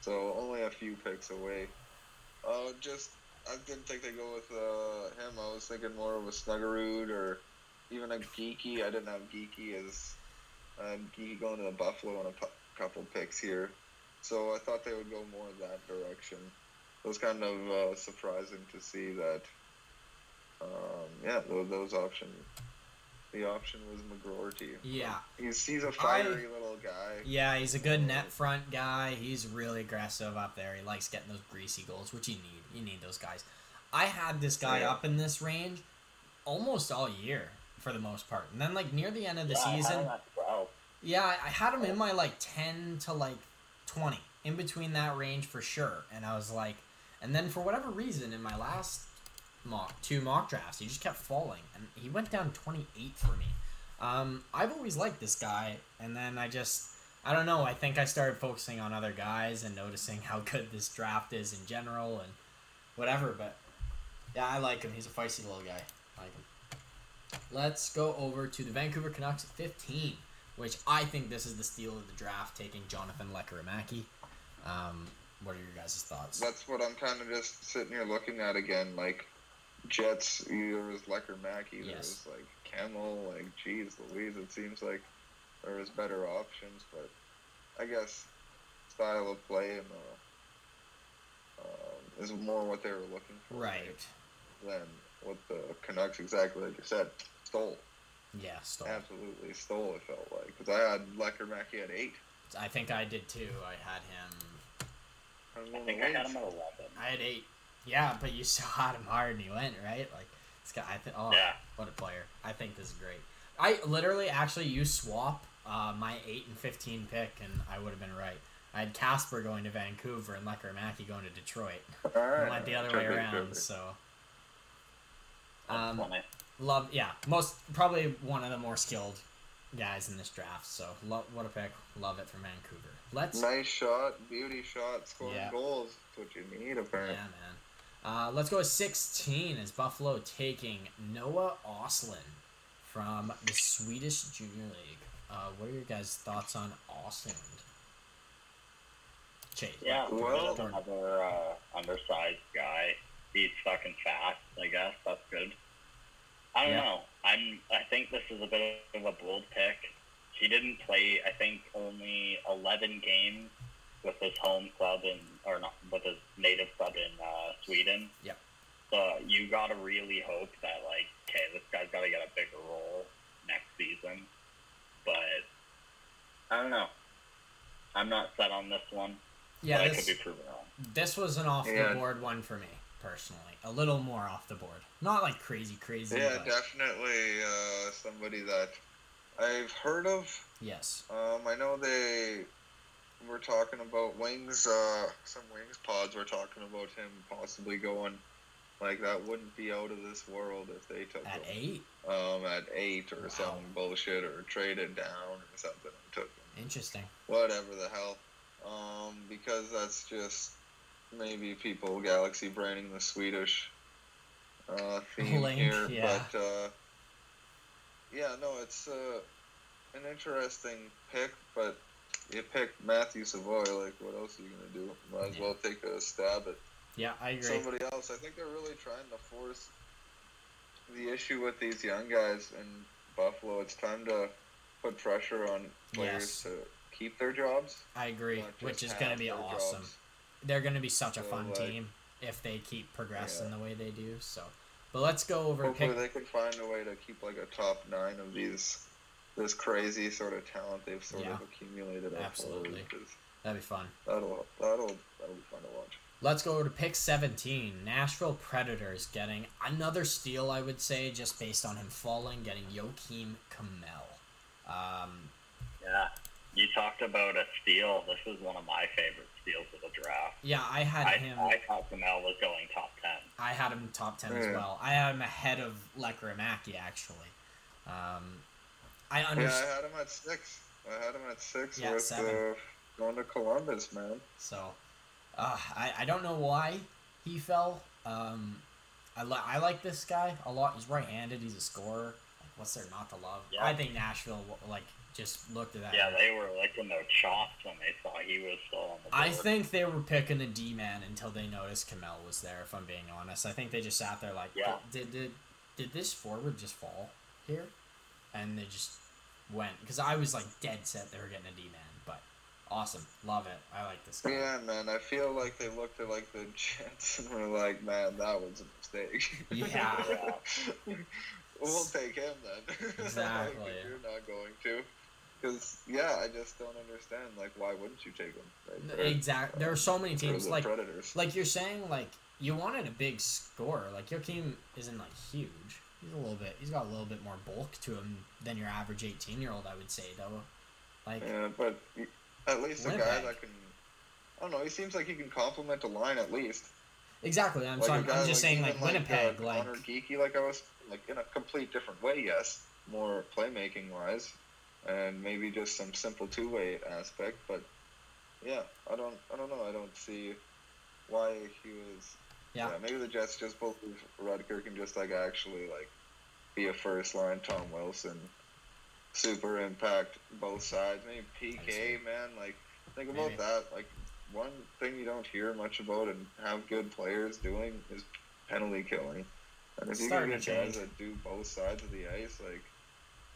so only a few picks away. Uh, just I didn't think they'd go with uh, him. I was thinking more of a Snuggerud or even a Geeky. I didn't have Geeky as uh, Geeky going to the Buffalo on a pu- couple picks here. So I thought they would go more in that direction. It was kind of uh, surprising to see that, um, yeah, those, those options. The option was McGorty. Yeah. He's, he's a fiery I, little guy. Yeah, he's a good net front guy. He's really aggressive up there. He likes getting those greasy goals, which you need. You need those guys. I had this guy yeah. up in this range almost all year for the most part. And then, like, near the end of the yeah, season... Yeah, I had him in my, like, ten to, like, twenty, in between that range for sure. And I was like, and then for whatever reason, in my last mock, two mock drafts, he just kept falling. And he went down twenty-eight for me. Um, I've always liked this guy. And then I just, I don't know, I think I started focusing on other guys and noticing how good this draft is in general and whatever. But, yeah, I like him. He's a feisty little guy. I like him. Let's go over to the Vancouver Canucks at fifteen. Which I think this is the steal of the draft, taking Jonathan Lekkerimaki. Um, what are your guys' thoughts? That's what I'm kind of just sitting here looking at again. Like, Jets, there was Lekkerimaki, there yes. was, like, Kamel. Like, geez, Louise, it seems like there was better options. But I guess style of play and uh, um, is more what they were looking for. Right. Right? Than what the Canucks, exactly like you said, stole. Yeah, stole. Absolutely stole, it felt like. Because I had Lekkerimaki at eight. I think I did, too. I had him... I, I think I had him at eleven. I had eight. Yeah, but you still had him hard and he went, right? Like, this guy... I th- oh, yeah. What a player. I think this is great. I literally, actually, you swap uh, my eight and fifteen pick, and I would have been right. I had Casper going to Vancouver and Lekkerimaki going to Detroit. All right. I went the other Detroit, way around, Vancouver. So... Um, That's funny. Love, yeah, most probably one of the more skilled guys in this draft. So, lo- what a pick! Love it from Vancouver. Let's nice shot, beauty shot, scoring yeah. goals. That's what you need, apparently. Yeah, man. Uh, let's go with sixteen. Is Buffalo taking Noah Oslin from the Swedish Junior League? Uh, what are your guys' thoughts on Oslin? Chase. Yeah, well, another uh, undersized guy. He's fucking fast. I guess that's good. I don't yeah. know. I'm. I think this is a bit of a bold pick. He didn't play, I think, only eleven games with his home club in, or not, with his native club in uh, Sweden. Yeah. So you gotta really hope that, like, okay, this guy's gotta get a bigger role next season. But I don't know. I'm not set on this one. Yeah, but this, I could be proven wrong. This was an off the board yeah. one for me. Personally, a little more off the board. Not like crazy, crazy. Yeah, but... definitely uh, somebody that I've heard of. Yes. Um, I know they were we're talking about wings, uh, some wings pods were talking about him possibly going. Like, that wouldn't be out of this world if they took at him. At eight? Um, at eight or wow. some bullshit, or traded down or something and took him. Interesting. Whatever the hell. Um, because that's just maybe people Galaxy branding the Swedish uh, theme Link, here. Yeah. But, uh, yeah, no, it's uh, an interesting pick, but you pick Matthew Savoy, like, what else are you going to do? Might as yeah. well take a stab at Yeah, I agree. Somebody else. I think they're really trying to force the issue with these young guys in Buffalo. It's time to put pressure on players yes. to keep their jobs. I agree, which is going to be awesome. Jobs. They're going to be such so a fun like, team if they keep progressing yeah. the way they do. So, but let's go over. Hopefully, pick... they can find a way to keep like a top nine of these, this crazy sort of talent they've sort yeah. of accumulated. Absolutely, that'd be fun. That'll that'll that'll be fun to watch. Let's go over to pick seventeen. Nashville Predators getting another steal, I would say, just based on him falling, getting Joachim Kamel. Um, yeah, you talked about a steal. This is one of my favorite steals of the draft. Yeah, I had I, him... I thought Kamel was going top ten. I had him top ten yeah. as well. I had him ahead of Lekkerimaki, actually. Um, I under- Yeah, I had him at six. I had him at six yeah, with uh, going to Columbus, man. So... Uh, I, I don't know why he fell. Um, I, li- I like this guy a lot. He's right-handed. He's a scorer. Like, what's there not to love? Yeah. I think Nashville like just looked at that. Yeah, they were licking their chops when they saw he was still on the board. I think they were picking a D-man until they noticed Kamel was there, if I'm being honest. I think they just sat there like, yeah. did, did, did this forward just fall here? And they just went. Because I was like dead set they were getting a D-man, but... Awesome. Love it. I like this guy. Yeah, man. I feel like they looked at, like, the Jets and were like, man, that was a mistake. Yeah. We'll take him, then. Exactly. Like, you're not going to. Because, yeah, I just don't understand. Like, why wouldn't you take him? Like, exactly. There are so many teams. Like, Predators. Like, you're saying, like, you wanted a big scorer. Like, Joachim isn't, like, huge. He's a little bit – he's got a little bit more bulk to him than your average eighteen-year-old, I would say, though. Like, yeah, but – At least Winnipeg. A guy that can, I don't know, he seems like he can complement a line at least. Exactly, I'm, like sorry, I'm just like, saying like Winnipeg. Like, Connor Geekie, like I was, like in a complete different way, yes. More playmaking-wise, and maybe just some simple two-way aspect, but yeah, I don't I don't know, I don't see why he was, yeah, yeah maybe the Jets just believe Rutger can just like actually like be a first-line Tom Wilson. Super impact both sides. I mean, P K, man, like, think about Maybe. that. Like, one thing you don't hear much about and have good players doing is penalty killing. And if you can get guys that do both sides of the ice, like...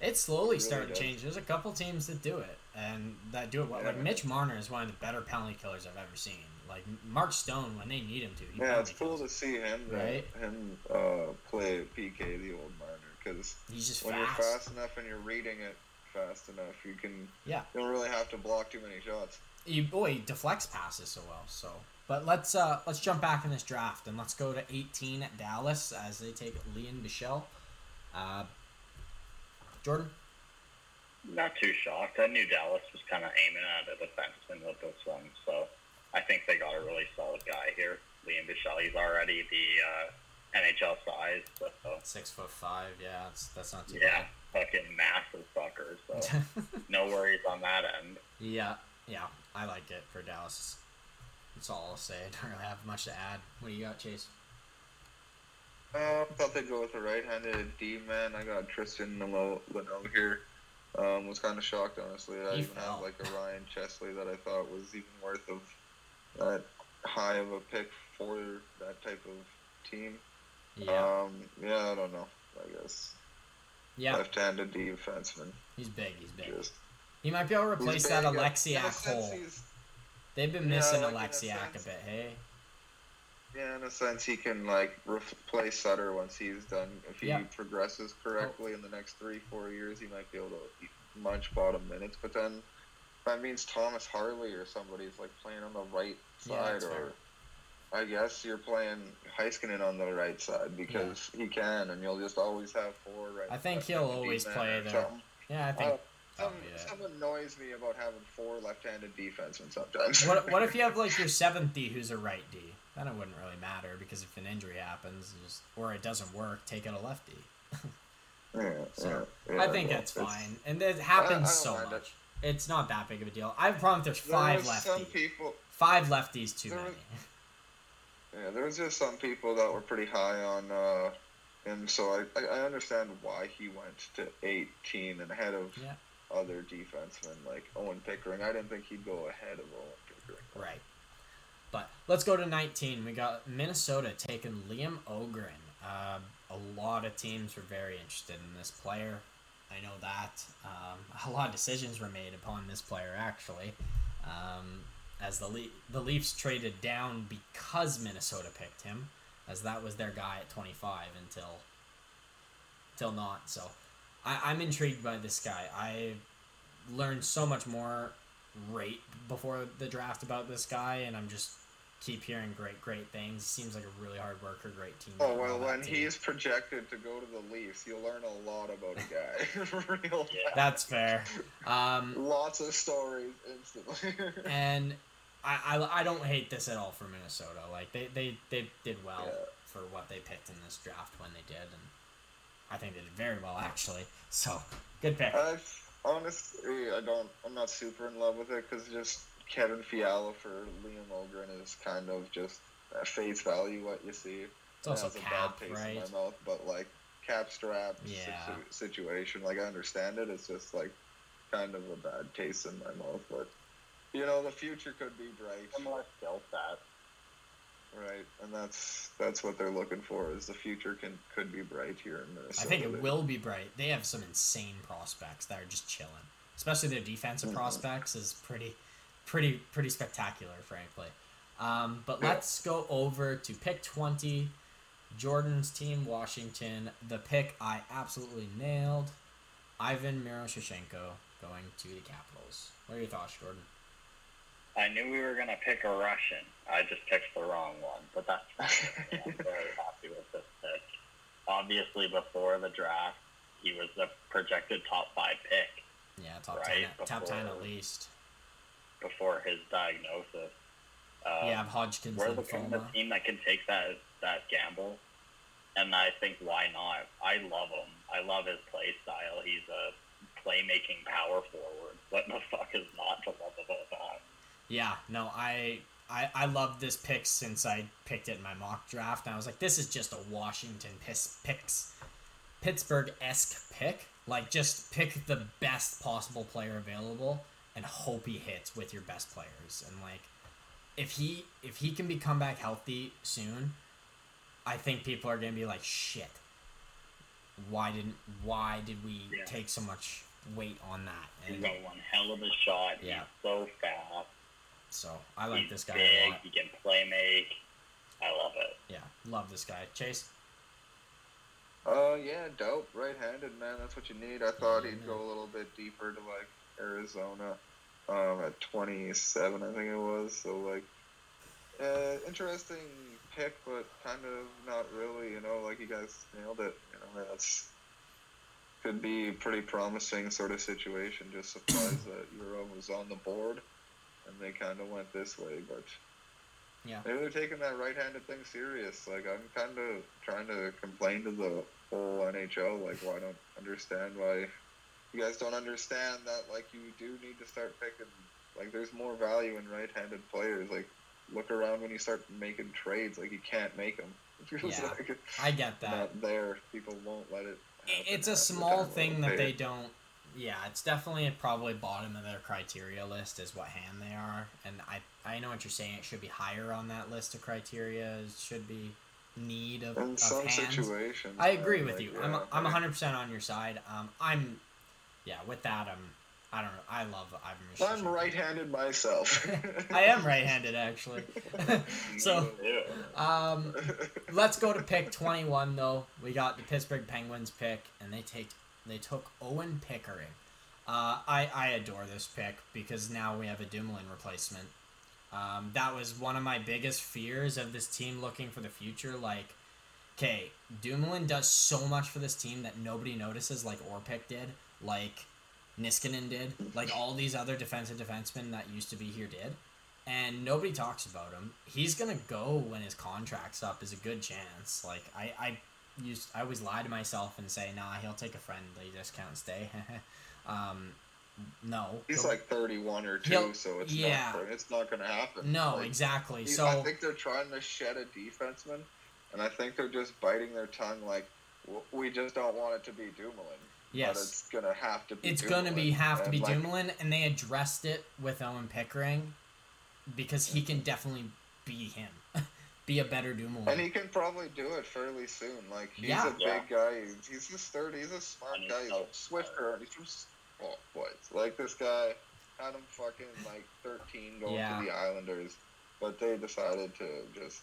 It's slowly it really starting to change. There's a couple teams that do it, and that do it well. Yeah. Like, Mitch Marner is one of the better penalty killers I've ever seen. Like, Mark Stone, when they need him to, he Yeah, it's cool kills. to see him right? him uh, play P K, the old Marner. Because when fast. you're fast enough and you're reading it fast enough, you can yeah. you don't really have to block too many shots. You, boy, he deflects passes so well. So, but let's uh, let's jump back in this draft and let's go to eighteen at Dallas as they take Leon Bichelle. Uh, Jordan, not too shocked. I knew Dallas was kind of aiming at a defenseman with this one, so I think they got a really solid guy here. Leon Bichelle, he's already the. Uh, N H L size, so six foot five, yeah, that's that's not too yeah, bad. Yeah, fucking massive fucker, so no worries on that end. Yeah, yeah, I like it for Dallas. That's all I'll say. I don't really have much to add. What do you got, Chase? Uh, I thought they'd go with a right-handed D-man. I got Tristan Leno here. Um, was kind of shocked, honestly. I he even fell. have like a Ryan Chesley that I thought was even worth of that high of a pick for that type of team. Yeah. Um, yeah, I don't know, I guess. Yeah. Left-handed defenseman. He's big, he's big. Just, he might be able to replace that Alexiak hole. They've been missing yeah, like Alexiak a, a bit, hey? Yeah, in a sense, he can, like, replace Sutter once he's done. If he yeah. progresses correctly oh. in the next three, four years, he might be able to munch bottom minutes. But then that means Thomas Harley or somebody's, like, playing on the right side yeah, or... Fair. I guess you're playing Heiskanen on the right side because yeah. he can, and you'll just always have four right. I think he'll always play there. Yeah, I think Some, oh, yeah. Something annoys me about having four left-handed defensemen sometimes. What, what if you have, like, your seventh D who's a right D? Then it wouldn't really matter, because if an injury happens, just, or it doesn't work, take out a lefty. yeah, so yeah, yeah, I think yeah. that's fine. It's, and it happens so much. It. It's not that big of a deal. I have a problem if there's there five lefties. Some people, five lefties too there, many. Yeah, there was just some people that were pretty high on uh, him, so I, I understand why he went to eighteen and ahead of yeah. other defensemen like Owen Pickering. I didn't think he'd go ahead of Owen Pickering. Right. But let's go to nineteen. We got Minnesota taking Liam Ogren. Uh, a lot of teams were very interested in this player. I know that. Um, a lot of decisions were made upon this player, actually, um, as the Le- the Leafs traded down because Minnesota picked him, as that was their guy at twenty-five until, until not. So I- I'm intrigued by this guy. I learned so much more right before the draft about this guy, and I'm just... keep hearing great, great things. Seems like a really hard worker, great team. Oh, well, when team. he's projected to go to the Leafs, you'll learn a lot about a guy. Real yeah, that's fair. Um, Lots of stories instantly. and I, I, I don't hate this at all for Minnesota. Like, they, they, they did well yeah. for what they picked in this draft when they did, and I think they did very well, actually. So, good pick. I, honestly, I don't, I'm not super in love with it, because just... Kevin Fiala for Liam Ogren is kind of just at face value what you see. It's also it has cap, a bad taste right? in my mouth, but like cap strap yeah. situ- situation. Like I understand it. It's just like kind of a bad taste in my mouth. But you know, the future could be bright. I'm not felt that. Right, and that's that's what they're looking for. Is the future can could be bright here in Minnesota. I think it will be bright. They have some insane prospects that are just chilling. Especially their defensive mm-hmm. prospects is pretty. Pretty pretty spectacular, frankly. Um, but let's go over to pick twenty, Jordan's team, Washington. The pick I absolutely nailed, Ivan Miroshchenko going to the Capitals. What are your thoughts, Jordan? I knew we were going to pick a Russian. I just picked the wrong one, but that's fine. I'm very happy with this pick. Obviously, before the draft, he was the projected top five pick. Yeah, top, right? ten, top ten at least. Before his diagnosis. Um, yeah, Hodgkin's we're the kind of team that can take that that gamble, and I think why not? I love him. I love his play style. He's a playmaking power forward. What the fuck is not to love about that? Yeah, no, I I, I love this pick since I picked it in my mock draft, and I was like, this is just a Washington piss, picks Pittsburgh-esque pick. Like, just pick the best possible player available and hope he hits with your best players. And like, if he if he can be come back healthy soon, I think people are gonna be like, shit, why didn't why did we yeah. take so much weight on that? And he's got one hell of a shot. Yeah, he's so fast. So I like he's this guy big, a lot. He can play make. I love it. Yeah, love this guy, Chase. Oh uh, yeah, dope. Right-handed, man. That's what you need. I thought yeah, he'd go a little bit deeper to like Arizona um, at twenty-seven, I think it was. So, like, uh, interesting pick, but kind of not really, you know, like you guys nailed it. You know, that's could be a pretty promising sort of situation. Just surprised that Euro was on the board and they kind of went this way, but yeah, maybe they're taking that right-handed thing serious. Like, I'm kind of trying to complain to the whole N H L, like, well, I don't understand why you guys don't understand that, like, you do need to start picking, like, there's more value in right-handed players. Like, look around when you start making trades. Like, you can't make them. Yeah, like I get that. Not there. People won't let it happen. It's a small thing that they don't, yeah, it's definitely probably bottom of their criteria list is what hand they are. And I, I know what you're saying. It should be higher on that list of criteria. It should be need of, in of some hands. Situations. I agree with like, you. Yeah, I'm, I'm one hundred percent on your side. Um, I'm... Yeah, with that, I'm, I don't know. I love Ivan Miroshchenko. I'm right-handed myself. I am right-handed, actually. So, um, let's go to pick twenty-one, though. We got the Pittsburgh Penguins pick, and they take they took Owen Pickering. Uh, I, I adore this pick because now we have a Dumoulin replacement. Um, that was one of my biggest fears of this team looking for the future. Like, okay, Dumoulin does so much for this team that nobody notices like Orpik did. Like, Niskanen did. Like, all these other defensive defensemen that used to be here did. And nobody talks about him. He's going to go when his contract's up is a good chance. Like, I, I used I always lie to myself and say, nah, he'll take a friendly discount stay. um, no. He's like thirty-one or two, so it's, yeah. not, it's not going to happen. No, like, exactly. So I think they're trying to shed a defenseman, and I think they're just biting their tongue like, we just don't want it to be Dumoulin. Yes. But it's going to have to be It's going to be have to be like, Dumoulin, and they addressed it with Owen Pickering because he can definitely be him. Be a better Dumoulin. And he can probably do it fairly soon. Like, he's yeah. a big yeah. guy. He's, he's this third. He's a smart I mean, guy. He's so a swifter. He's from oh, boys. Like, this guy had him fucking, like, thirteen going yeah. to the Islanders, but they decided to just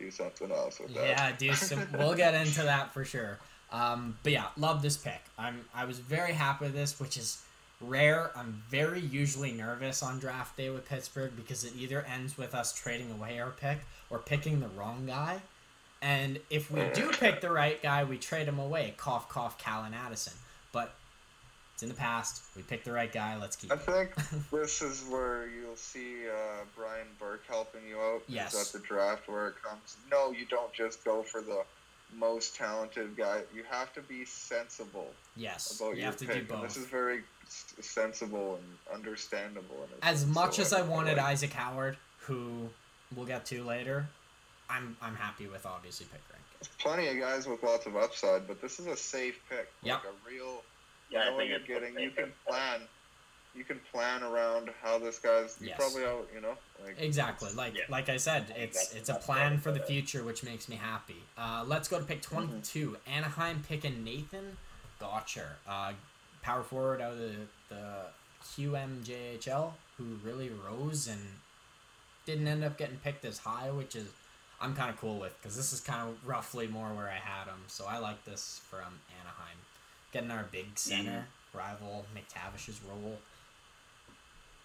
do something else with that. Yeah, do some, we'll get into that for sure. Um, but yeah, love this pick. I'm I was very happy with this, which is rare. I'm very usually nervous on draft day with Pittsburgh because it either ends with us trading away our pick or picking the wrong guy. And if we do pick the right guy, we trade him away. Cough, cough, Callan Addison. But it's in the past. We picked the right guy. Let's keep I it. I think this is where you'll see uh, Brian Burke helping you out. Yes. Is that the draft where it comes? No, you don't just go for the most talented guy. You have to be sensible. Yes, about you your have to pick. Do both. And this is very s- sensible and understandable. And as much so as I, I wanted like... Isaac Howard, who we'll get to later, I'm I'm happy with obviously Pickering. There's plenty of guys with lots of upside, but this is a safe pick. Yep. Like a real. Yeah, I think you're getting. You can plan. You can plan around how this guy's yes. probably out. You know. Like, exactly. Like yeah. like I said, it's it's a plan for the future, which makes me happy. Uh, let's go to pick twenty-two. Mm-hmm. Anaheim picking Nathan Gotcher, uh, power forward out of the, the Q M J H L, who really rose and didn't end up getting picked as high, which is I'm kind of cool with because this is kind of roughly more where I had him. So I like this from Anaheim. Getting our big center mm-hmm. rival McTavish's role.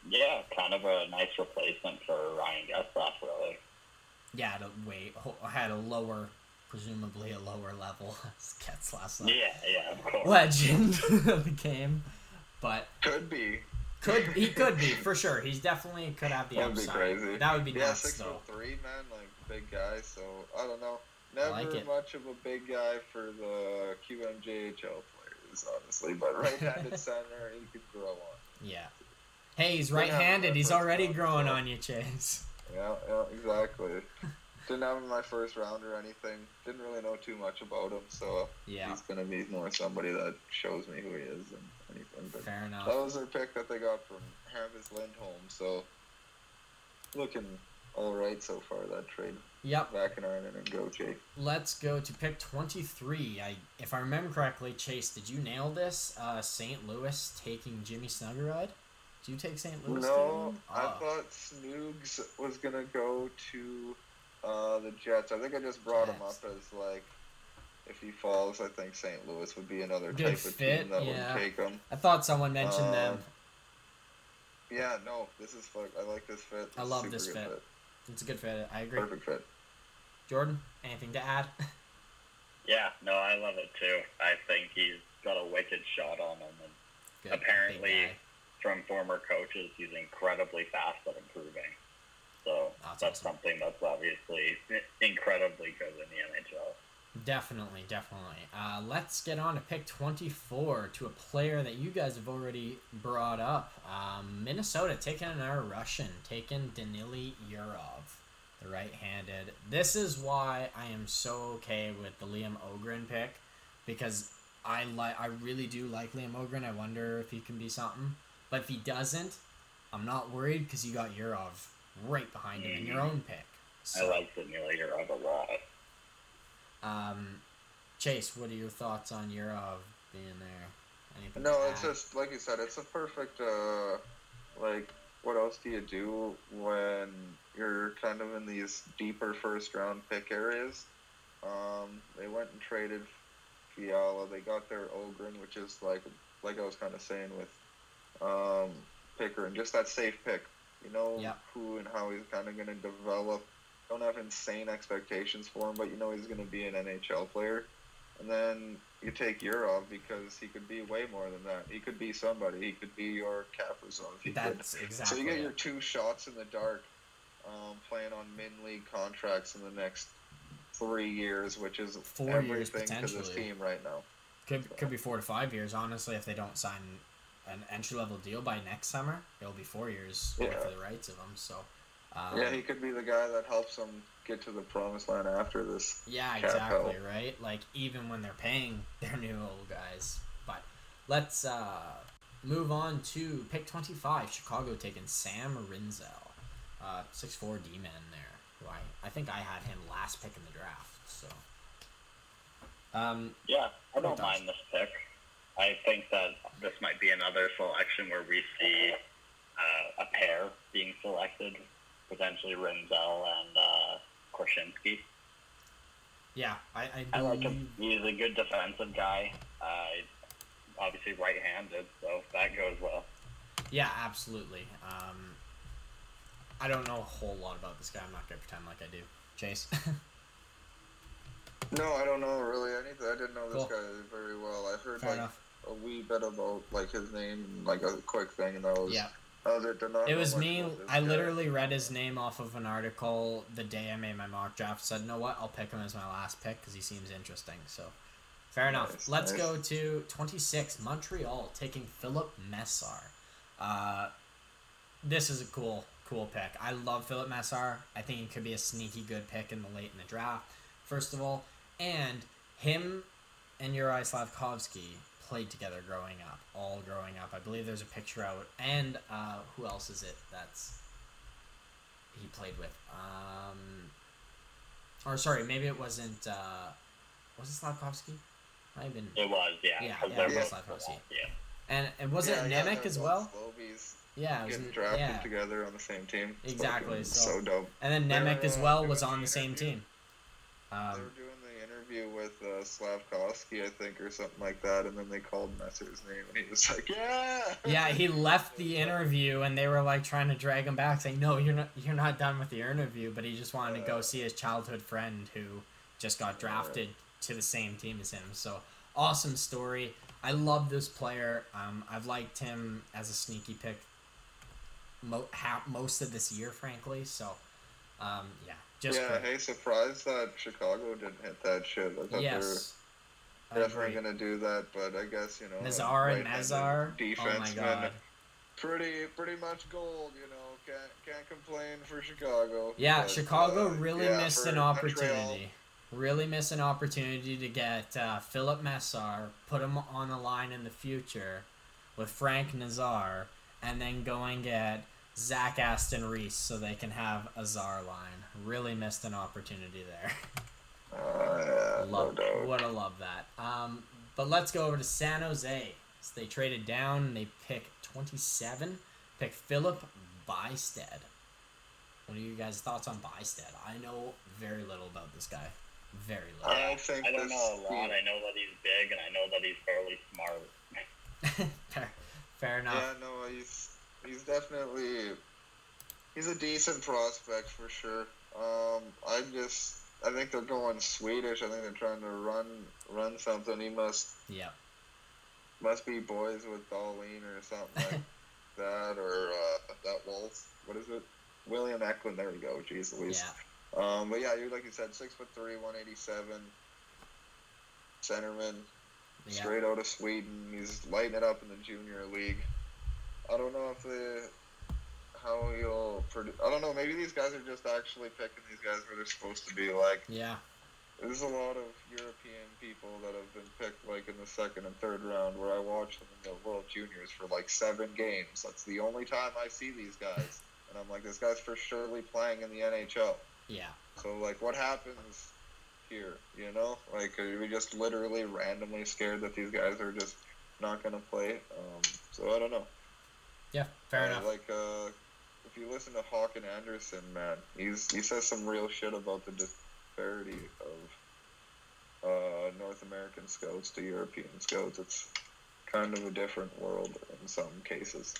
Yeah, kind of a nice replacement for Ryan Getzlaf, really. Yeah, at a way had a lower, presumably a lower level as Getzlaf. Yeah, yeah, of course. Legend of the game, but could be, could he could be for sure. He's definitely could have the That'd upside. That would be crazy. That would be yeah, nuts. Six though. Foot three, man, like big guy. So I don't know. Never like much of a big guy for the Q M J H L players, honestly, but right-handed center, he could grow on. Yeah. Hey, he's right-handed. He's already growing on you, Chase. Yeah, yeah, exactly. Didn't have him in my first round or anything. Didn't really know too much about him, so yeah. he's going to be more somebody that shows me who he is than anything. But fair enough. That was their pick that they got from Hampus Lindholm, so looking all right so far, that trade. Yep. Back in Ireland and go, Chase. Let's go to pick twenty-three. I, if I remember correctly, Chase, did you nail this? Uh, Saint Louis taking Jimmy Snuggerud? Did you take Saint Louis? No, oh. I thought Snoogs was going to go to uh, the Jets. I think I just brought Jets. him up as, like, if he falls, I think Saint Louis would be another Good type fit. of team that yeah. would take him. I thought someone mentioned um, them. Yeah, no, this is fuck. I like this fit. This I love this fit. fit. It's a good fit. I agree. Perfect fit. Jordan, anything to add? Yeah, no, I love it too. I think he's got a wicked shot on him, and good, apparently, from former coaches, he's incredibly fast at improving. So that's, that's awesome. Something that's obviously incredibly good in the N H L. Definitely, definitely. Uh, let's get on to pick twenty-four to a player that you guys have already brought up. Um, Minnesota taking another Russian, taking Danili Yurov, the right-handed. This is why I am so okay with the Liam Ogren pick, because I li- I really do like Liam Ogren. I wonder if he can be something. But if he doesn't, I'm not worried because you got Yurov right behind him mm-hmm. in your own pick. So, I like Danili Yurov a lot. Um, Chase, what are your thoughts on Yurov being there? Anything no, it's add? Just, like you said, it's a perfect, uh, like, what else do you do when you're kind of in these deeper first-round pick areas? Um, they went and traded Fiala. They got their Ogren, which is, like, like I was kind of saying with Um, Picker, and just that safe pick. You know yep. who and how he's kind of going to develop. Don't have insane expectations for him, but you know he's going to be an N H L player. And then you take Yurov because he could be way more than that. He could be somebody. He could be your Kaprizov. That's could. exactly. So you get your two shots in the dark, um, playing on min-league contracts in the next three years, which is four everything years to this team right now. Could so. could be four to five years, honestly, if they don't sign an entry-level deal by next summer. It'll be four years yeah. for the rights of them. So. Um, yeah, he could be the guy that helps them get to the promised land after this. Yeah, exactly, hell. right? Like, even when they're paying their new old guys. But let's uh, move on to pick twenty-five. Chicago taking Sam Rinzel, uh, six four D-man there. Who I, I think I had him last pick in the draft. So, um, yeah, I don't mind this pick. I think that this might be another selection where we see uh, a pair being selected. Potentially Rinzel and uh, Korchinski. Yeah, I, I, I like him. He's a good defensive guy. Uh, obviously right-handed, so that goes well. Yeah, absolutely. Um, I don't know a whole lot about this guy. I'm not going to pretend like I do. Chase? No, I don't know really anything. I didn't know this cool. guy very well. I heard Fair like enough. a wee bit about like his name, like a quick thing, and that was... Yeah. It was me. I literally read his name off of an article the day I made my mock draft. Said, you know what? I'll pick him as my last pick because he seems interesting. So, fair enough. Let's go to twenty-six, Montreal, taking Filip Mešár. Uh, this is a cool, cool pick. I love Filip Mešár. I think he could be a sneaky good pick in the late in the draft, first of all. And him and Uri Slavkovsky played together growing up, all growing up. I believe there's a picture out. And uh, who else is it that's he played with? Um, or sorry, maybe it wasn't. Uh, was it Slavkovsky? Might have been. It was, yeah. Yeah, yeah, it was Slavkovsky. Yeah. And and was yeah, it yeah, Nemec as well? Slobies yeah, getting was, drafted yeah. together on the same team. Exactly. So, so dope. And then Nemec as well was on the, the same team. Um, they were doing with uh, Slavkovsky, I think, or something like that, and then they called Messer's name, and he was like, yeah! Yeah, he left the interview, and they were, like, trying to drag him back, saying, no, you're not you're not done with the interview, but he just wanted yeah. to go see his childhood friend who just got drafted yeah. to the same team as him. So, awesome story. I love this player. Um, I've liked him as a sneaky pick mo- ha- most of this year, frankly, so, um, yeah. Just yeah, quick. hey, surprised that Chicago didn't hit that shit. I thought yes. they were definitely going to do that, but I guess, you know... Nazar and Nazar. Oh, my God. Pretty, pretty much gold, you know. Can't, can't complain for Chicago. Yeah, but, Chicago uh, really yeah, missed an opportunity. Montreal. Really missed an opportunity to get uh, Filip Mešár, put him on the line in the future with Frank Nazar, and then go and get Zach Aston Reese so they can have a Czar line. Really missed an opportunity there. Uh, yeah, love no would have loved that. Um, but let's go over to San Jose. So they traded down and they pick twenty-seven, pick Philip Bystead. What are you guys' thoughts on Bystead? I know very little about this guy. Very little. I don't, think I don't know a lot. I know that he's big and I know that he's fairly smart. fair, fair enough. Yeah, no, he's he's definitely he's a decent prospect for sure. Um, I just I think they're going Swedish. I think they're trying to run run something. He must yeah must be boys with Dahlin or something like that, or uh, that Wolf. What is it? William Eklund. There we go. Jeez Louise. Yeah. Um, but yeah, you like you said, six foot three, one eighty seven, centerman, yeah. straight out of Sweden. He's lighting it up in the junior league. I don't know if they. How you'll produce? I don't know. Maybe these guys are just actually picking these guys where they're supposed to be. Like, yeah, there's a lot of European people that have been picked like in the second and third round. Where I watch them in the World Juniors for like seven games. That's the only time I see these guys, and I'm like, this guy's for surely playing in the N H L. Yeah. So like, what happens here? You know, like, are we just literally randomly scared that these guys are just not gonna play? Um, so I don't know. Yeah, fair uh, enough. Like, uh. If you listen to Håkan Andersson, man, he's he says some real shit about the disparity of uh, North American scouts to European scouts. It's kind of a different world in some cases.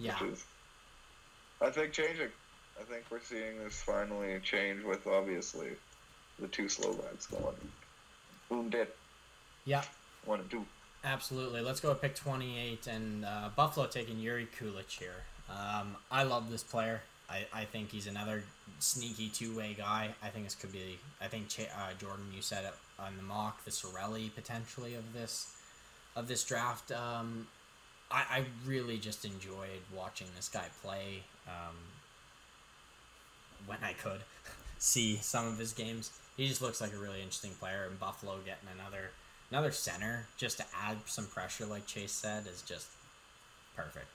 Yeah. Which is, I think, changing. I think we're seeing this finally change with, obviously, the two Slovaks going. Boom, did. Yeah. Want to do. Absolutely. Let's go to pick twenty-eight, and uh, Buffalo taking Yuri Kulich here. Um, I love this player. I, I think he's another sneaky two-way guy. I think this could be, I think, uh, Jordan, you said it on the mock, the Cirelli potentially of this of this draft. Um, I, I really just enjoyed watching this guy play um, when I could see some of his games. He just looks like a really interesting player, and Buffalo getting another another center just to add some pressure, like Chase said, is just perfect.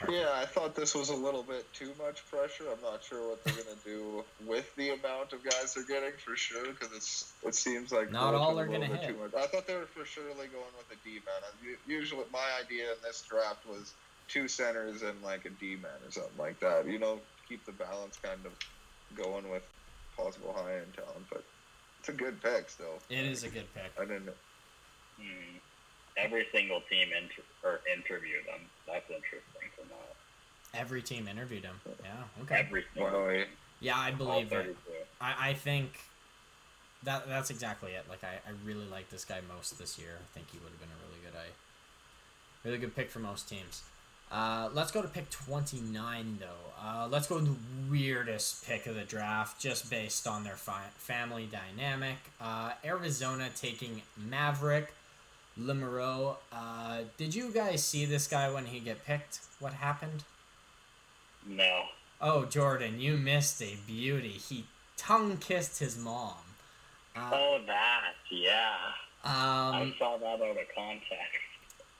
perfect. Yeah, I thought this was a little bit too much pressure. I'm not sure what they're going to do with the amount of guys they're getting for sure, because it's it seems like not all are going to hit. I thought they were for surely going with a D-man. Usually, my idea in this draft was two centers and like a D-man or something like that. You know, keep the balance kind of going with possible high-end talent, but. It's a good pick, still. It is a good pick. I didn't. Mm. Every single team inter- or interviewed them. That's interesting to know. Every team interviewed him. Yeah. Okay. Every single. Well, yeah. yeah, I believe that. I, I think that that's exactly it. Like I, I really like this guy most this year. I think he would have been a really good I, really good pick for most teams. Uh, let's go to pick twenty-nine, though. Uh, let's go to the weirdest pick of the draft, just based on their fi- family dynamic. Uh, Arizona taking Maverick Lemereau. Uh, did you guys see this guy when he get picked? What happened? No. Oh, Jordan, you missed a beauty. He tongue-kissed his mom. Uh, oh, that, yeah. Um, I saw that out of context.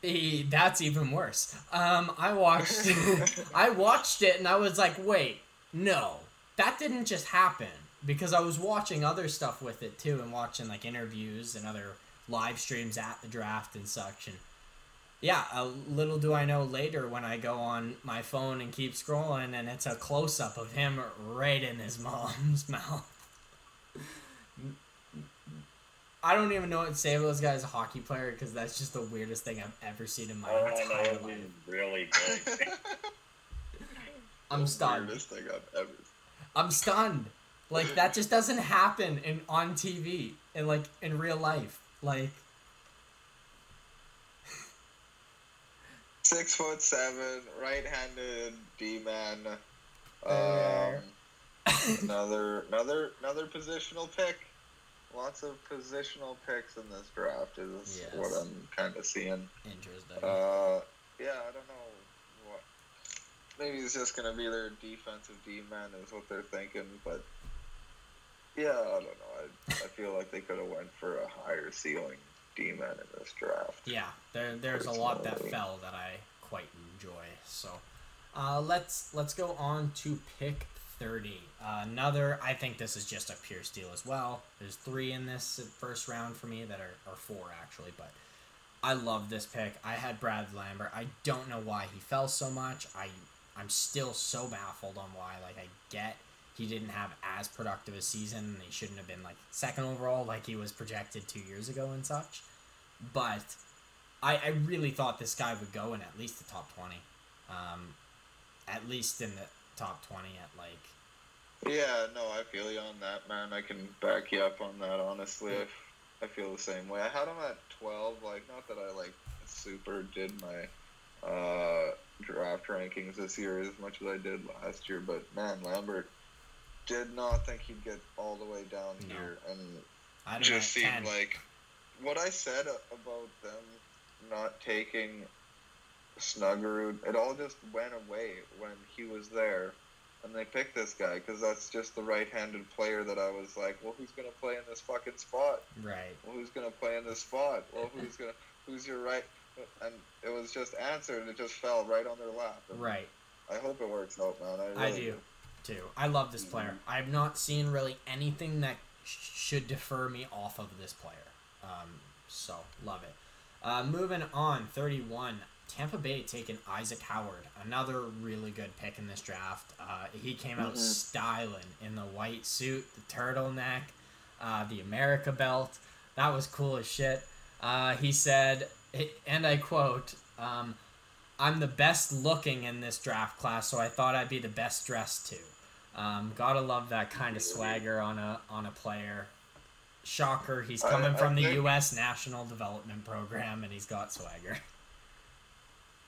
He, that's even worse. Um, I watched it, I watched it and I was like, wait, no, that didn't just happen, because I was watching other stuff with it too, and watching like interviews and other live streams at the draft and such. And yeah, a little do I know later when I go on my phone and keep scrolling, and it's a close up of him right in his mom's mouth. I don't even know what to say about this guy as a hockey player, because that's just the weirdest thing I've ever seen in my oh, entire no, life. Really good. I'm stunned. Weirdest thing I've ever. I'm stunned. Like that just doesn't happen in on T V and like in real life. Like six foot seven, right-handed D-man. Um, another, another, another positional pick. Lots of positional picks in this draft is yes. what I'm kind of seeing. Interesting. Uh, yeah, I don't know what. Maybe it's just going to be their defensive D-man is what they're thinking, but yeah, I don't know. I, I feel like they could have went for a higher ceiling D-man in this draft. Yeah, there there's personally. a lot that fell that I quite enjoy. So uh, let's let's go on to pick thirty. Uh, another, I think this is just a pure steal as well. There's three in this first round for me that are, or four actually, but I love this pick. I had Brad Lambert. I don't know why he fell so much. I, I'm still so baffled on why. Like, I get he didn't have as productive a season, and he shouldn't have been, like, second overall like he was projected two years ago and such, but I, I really thought this guy would go in at least the top twenty. Um, at least in the top twenty at like yeah no I feel you on that, man. I can back you up on that, honestly. I, I feel the same way. I had him at twelve. Like, not that I like super did my uh draft rankings this year as much as I did last year, but man, Lambert, did not think he'd get all the way down no. here, and I just seemed like what I said about them not taking Snuggerud, it all just went away when he was there, and they picked this guy because that's just the right-handed player that I was like, well, who's gonna play in this fucking spot? Right. Well, who's gonna play in this spot? Well, who's gonna? Who's your right? And it was just answered. And it just fell right on their lap. And right. I hope it works out, man. I, really I do, do, too. I love this player. I've not seen really anything that sh- should defer me off of this player. Um. So love it. Uh, moving on, thirty-one. Tampa Bay taking Isaac Howard, another really good pick in this draft. Uh, he came out mm-hmm. styling in the white suit, the turtleneck, uh, the America belt. That was cool as shit. Uh, he said, and I quote, um, I'm the best looking in this draft class, so I thought I'd be the best dressed too. Um, gotta love that kind of swagger on a on a player. Shocker, he's coming I, I from the think... U S National Development Program, and he's got swagger.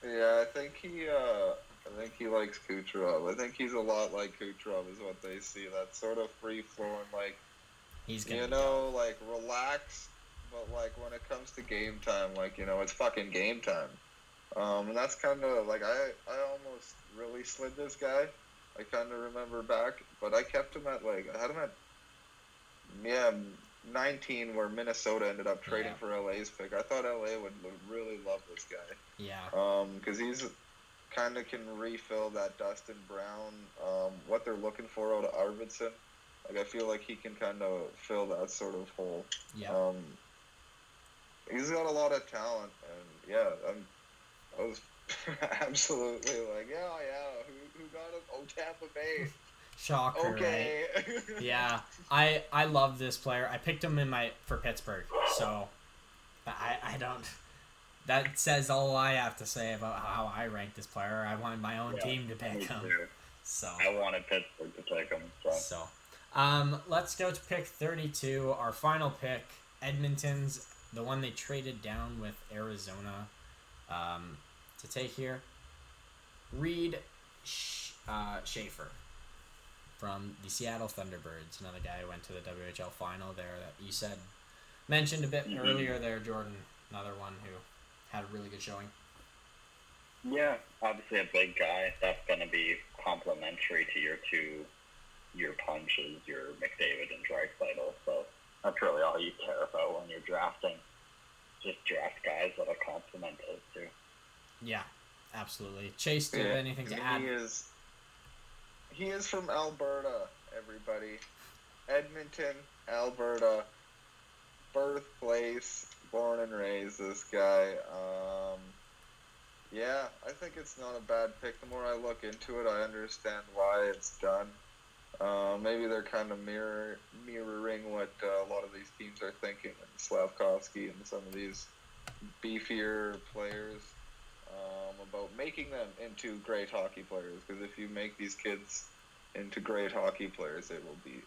Yeah, I think he, uh, I think he likes Kucherov. I think he's a lot like Kucherov, is what they see. That sort of free flowing, like he's gonna, you know, like relaxed, but like when it comes to game time, like you know, it's fucking game time. Um, and that's kind of like I, I almost really slid this guy. I kind of remember back, but I kept him at like I had him at yeah. nineteen, where Minnesota ended up trading yeah. for L A's pick. I thought L A would really love this guy. Yeah. Um, because he's kind of can refill that Dustin Brown, um, what they're looking for out of Arvidsson. Like, I feel like he can kind of fill that sort of hole. Yeah. Um, he's got a lot of talent, and yeah, I'm, I was absolutely like, yeah, yeah, who, who got him? Oh, Tampa Bay. Shocker, okay. Right? Yeah, I I love this player. I picked him in my for Pittsburgh, so I I don't. That says all I have to say about how I rank this player. I wanted my own yeah, team to pick him, too. So I wanted Pittsburgh to pick him. So, so um, let's go to pick thirty-two, our final pick. Edmonton's the one they traded down with Arizona, um, to take here. Reed Sh- uh, Schaefer. From the Seattle Thunderbirds, another guy who went to the W H L final there that you said mentioned a bit mm-hmm. earlier there, Jordan, another one who had a really good showing. Yeah, obviously a big guy. That's going to be complementary to your two, your punches, your McDavid and Draisaitl. So that's really all you care about when you're drafting. Just draft guys that will complement those two. Yeah, absolutely. Chase, do you yeah. have anything to add? He is... He is from Alberta, everybody. Edmonton, Alberta. Birthplace, born and raised, this guy. Um, yeah, I think it's not a bad pick. The more I look into it, I understand why it's done. Uh, maybe they're kind of mirror, mirroring what uh, a lot of these teams are thinking, and Slavkovsky and some of these beefier players. Um, about making them into great hockey players, because if you make these kids into great hockey players, they will be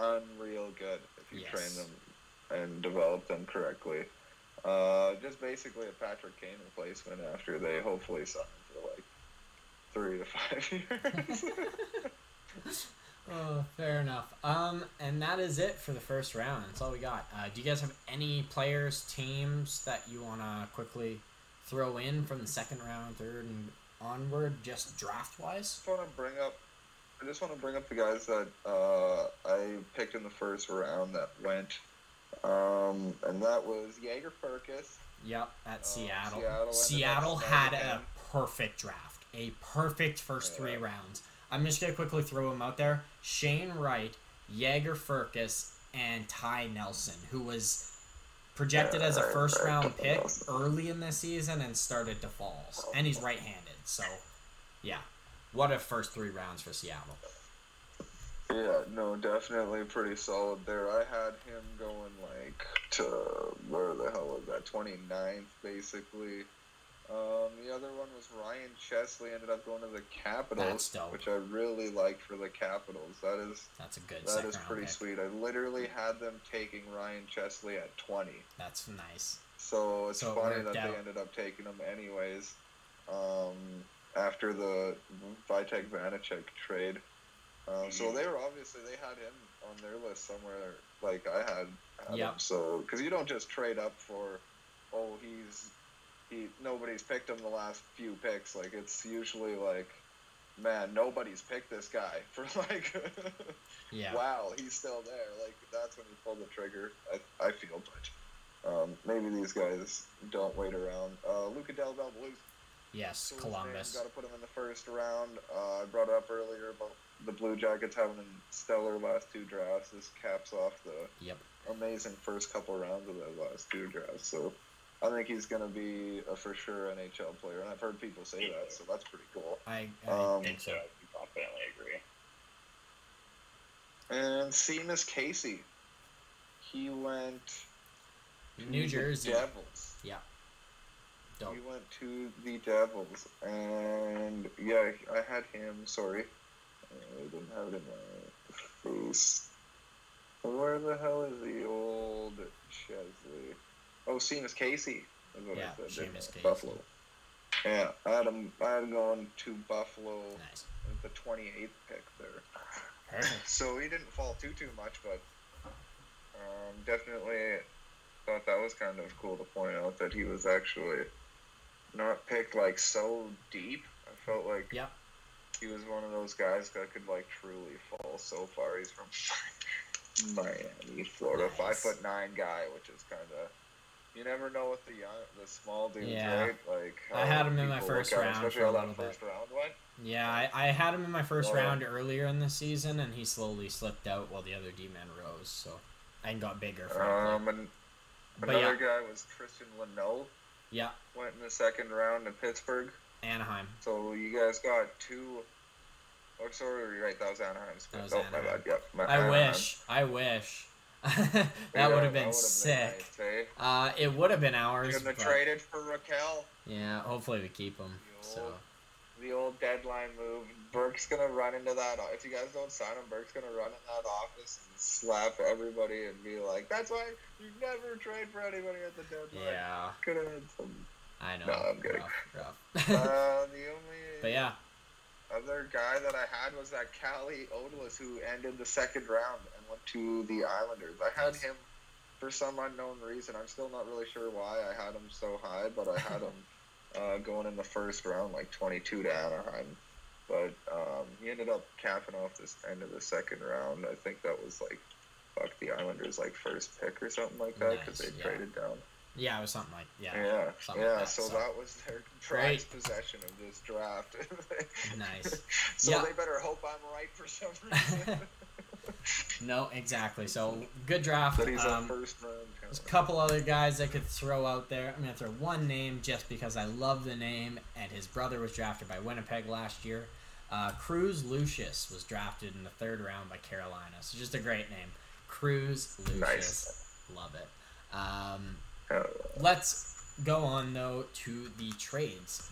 unreal good if you yes. train them and develop them correctly. Uh, just basically a Patrick Kane replacement after they hopefully sign for like three to five years. Oh, fair enough. Um, and that is it for the first round. That's all we got. Uh, do you guys have any players, teams that you want to quickly... throw in from the second round, third, and onward, just draft-wise? I just want to bring up, I just want to bring up the guys that uh, I picked in the first round that went, um, and that was Jager-Furkus. Yep, at um, Seattle. Seattle, Seattle had a perfect draft, a perfect first yeah. three rounds. I'm just going to quickly throw them out there. Shane Wright, Jager-Furkus, and Ty Nelson, who was... projected yeah, as a first-round right, right. pick early in this season and started to fall. And he's right-handed, so, yeah. What a first three rounds for Seattle. Yeah, no, definitely pretty solid there. I had him going, like, to, where the hell was that, twenty-ninth, basically. Um, the other one was Ryan Chesley, ended up going to the Capitals, which I really liked for the Capitals. That is that's a good that is pretty pick. Sweet. I literally had them taking Ryan Chesley at twenty. That's nice. So it's so funny that out. They ended up taking him anyways. Um, after the Vitek Vanecek trade, um, so they were obviously they had him on their list somewhere, like I had. had yep. him. So because you don't just trade up for, oh he's. He, nobody's picked him the last few picks. Like, it's usually like, man, nobody's picked this guy for like, yeah. wow, he's still there. Like, that's when you pull the trigger, I, I feel. But um, maybe these guys don't wait around. Uh, Luca Del Valle Blues. Yes, Blues Columbus. Got to put him in the first round. Uh, I brought it up earlier about the Blue Jackets having stellar last two drafts. This caps off the yep. amazing first couple rounds of the last two drafts. So... I think he's going to be a for sure N H L player, and I've heard people say that, so that's pretty cool. I, I um, think so. I confidently agree. And Seamus Casey. He went to New Jersey. The Devils. Yeah. Dope. He went to the Devils, and yeah, I had him, sorry. I didn't have it in my face. Where the hell is the old Chesley? Oh, Seamus Casey. Is what yeah, I said. Seamus Casey. Buffalo. Yeah, I had him. I had him going to Buffalo. Nice. With the twenty-eighth pick there. Perfect. So he didn't fall too too much, but um, definitely thought that was kind of cool to point out that he was actually not picked like so deep. I felt like yeah. he was one of those guys that could like truly fall so far. He's from Miami, Florida, nice. five foot nine guy, which is kind of. You never know with the young, the small dudes, yeah. right? Like I had him in my first round, especially how that first round went. Yeah, I, I had him in my first well, round earlier in the season, and he slowly slipped out while the other D-men rose. So and got bigger. Frankly. Um, and but another yeah. guy was Tristan Lineau. Yeah, went in the second round to Pittsburgh, Anaheim. So you guys got two. Oh, sorry, you're right. That was Anaheim. That was oh, Anaheim. My bad. Yep. Yeah, I Anaheim. wish. I wish. that yeah, would have been sick. Nice, eh? uh, it would have been ours. Couldn't have but... traded for Raquel. Yeah, hopefully we keep him. The old, so the old deadline move. Burke's gonna run into that. If you guys don't sign him, Burke's gonna run in that office and slap everybody and be like, "That's why you never trade for anybody at the deadline." Yeah. Could have had some. I know. No, I'm kidding. Rough, rough. uh, the only. But yeah. Other guy that I had was that Cali Odolis who ended the second round and went to the Islanders. I had him for some unknown reason. I'm still not really sure why I had him so high, but I had him uh, going in the first round, like twenty-two to Anaheim. But um, he ended up capping off this end of the second round. I think that was like, fuck, the Islanders, like first pick or something like that because nice, they yeah. traded down. Yeah, it was something like yeah, yeah, something yeah. Like that, so, so that was their prized possession of this draft. Nice. So yeah. they better hope I'm right for some reason. No, exactly. So good draft. But he's um, a first round. There's a couple other guys I could throw out there. I'm gonna throw one name just because I love the name, and his brother was drafted by Winnipeg last year. Uh, Cruz Lucius was drafted in the third round by Carolina. So just a great name, Cruz Lucius. Nice. Love it. Um, Let's go on, though, to the trades.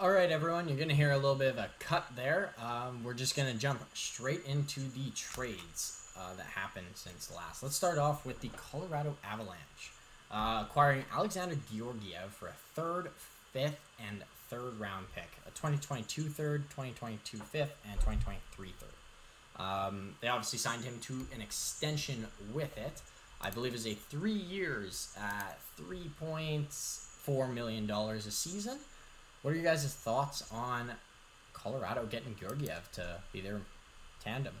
All right, everyone, you're going to hear a little bit of a cut there. Um, we're just going to jump straight into the trades uh, that happened since last. Let's start off with the Colorado Avalanche, uh, acquiring Alexander Georgiev for a third, fifth, and third round pick, a twenty twenty-two third, twenty twenty-two fifth, and twenty twenty-three third. Um, they obviously signed him to an extension with it. I believe is a three years at three point four million dollars a season. What are you guys' thoughts on Colorado getting Georgiev to be their tandem?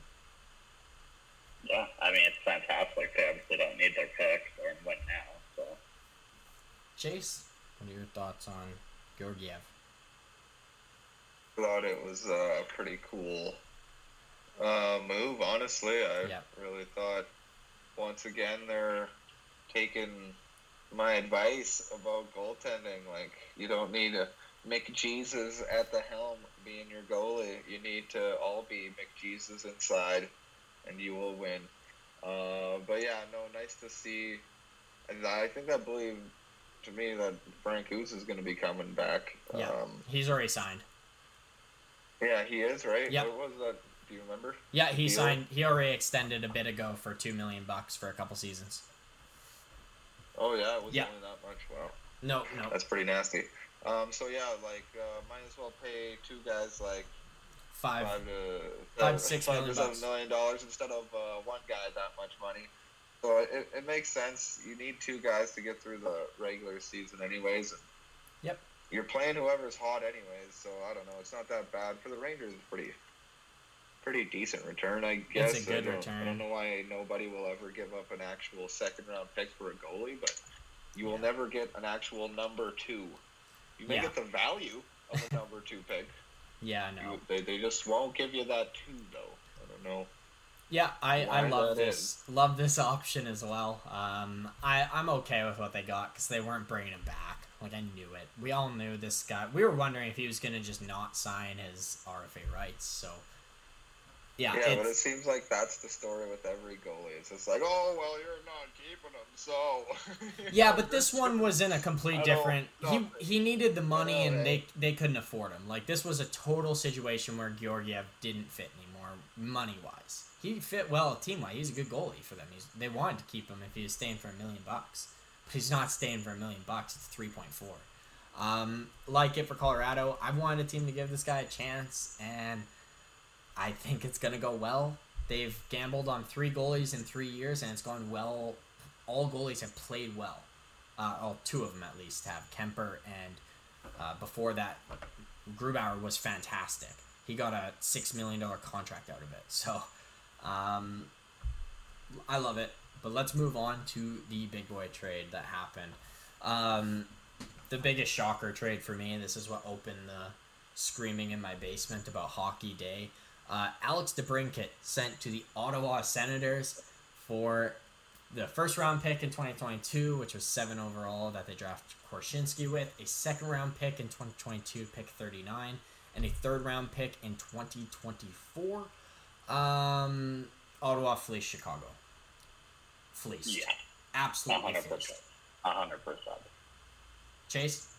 Yeah, I mean, it's fantastic. They obviously don't need their pick or win now. So, Chase, what are your thoughts on Georgiev? I thought it was a pretty cool uh, move, honestly. I yep. really thought... Once again, they're taking my advice about goaltending. Like, you don't need a McJesus at the helm being your goalie. You need to all be McJesus inside, and you will win. Uh, but, yeah, no, nice to see. I think I believe, to me, that Frank Nazar is going to be coming back. Yeah, um, he's already signed. Yeah, he is, right? Yeah. What was that? Do you remember? Yeah, he deal? signed. He already extended a bit ago for two million bucks for a couple seasons. Oh yeah, it wasn't yeah. only that much. Wow. No, no. That's pretty nasty. Um. So yeah, like, uh, might as well pay two guys like five, five to five, uh, six five million to seven million dollars instead of uh, one guy that much money. So it it makes sense. You need two guys to get through the regular season, anyways. Yep. You're playing whoever's hot, anyways. So I don't know. It's not that bad for the Rangers. It's pretty. Pretty decent return, I guess. It's a good I don't, return. I don't know why nobody will ever give up an actual second-round pick for a goalie, but you yeah. will never get an actual number two. You may yeah. get the value of a number two pick. Yeah, I know. You, they, they just won't give you that two, though. I don't know. Yeah, I, I love this. Is. Love this option as well. Um, I, I'm okay with what they got because they weren't bringing him back. Like, I knew it. We all knew this guy. We were wondering if he was going to just not sign his R F A rights, so... Yeah, yeah but it seems like that's the story with every goalie. It's just like, oh, well, you're not keeping him, so... yeah, but this one was in a complete different... He he needed the money, and they, they couldn't afford him. Like, this was a total situation where Georgiev didn't fit anymore. more money-wise. He fit well team-wise. He's a good goalie for them. He's, they wanted to keep him if he was staying for a million bucks. But he's not staying for a million bucks. It's three point four. Um, like it for Colorado, I wanted a team to give this guy a chance, and I think it's going to go well. They've gambled on three goalies in three years, and it's gone well. All goalies have played well. Uh, all two of them, at least, have. Kemper and uh, before that, Grubauer was fantastic. He got a six million dollars contract out of it. So um, I love it. But let's move on to the big boy trade that happened. Um, the biggest shocker trade for me, this is what opened the screaming in my basement about hockey day. Uh, Alex DeBrincat sent to the Ottawa Senators for the first round pick in twenty twenty-two, which was seven overall that they drafted Korchinski with, a second round pick in twenty twenty-two, pick thirty-nine, and a third round pick in twenty twenty-four. Um, Ottawa fleeced Chicago. Fleeced. Yeah. Absolutely one hundred percent. Fleeced. one hundred percent. Chase?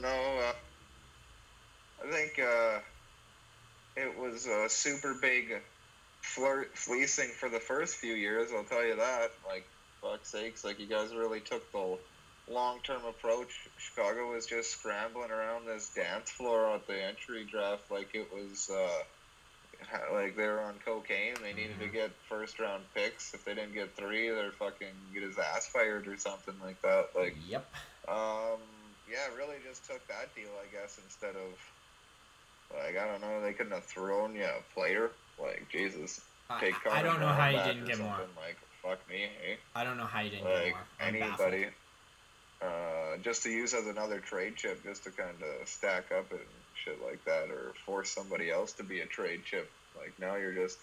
No, uh, I think uh, it was a super big flirt, fleecing for the first few years, I'll tell you that. Like, fuck's sakes, like you guys really took the long-term approach. Chicago was just scrambling around this dance floor at the entry draft like it was, uh, like they were on cocaine. They needed mm-hmm. to get first-round picks. If they didn't get three, they're fucking get his ass fired or something like that. Like, yep. Um, yeah, really just took that deal, I guess, instead of, like, I don't know, they couldn't have thrown you a player. Like, Jesus. Take I, I don't know how you didn't get more. Like, fuck me, hey? I don't know how you didn't like, get more. I'm anybody. Uh, just to use as another trade chip, just to kind of stack up and shit like that, or force somebody else to be a trade chip. Like, now you're just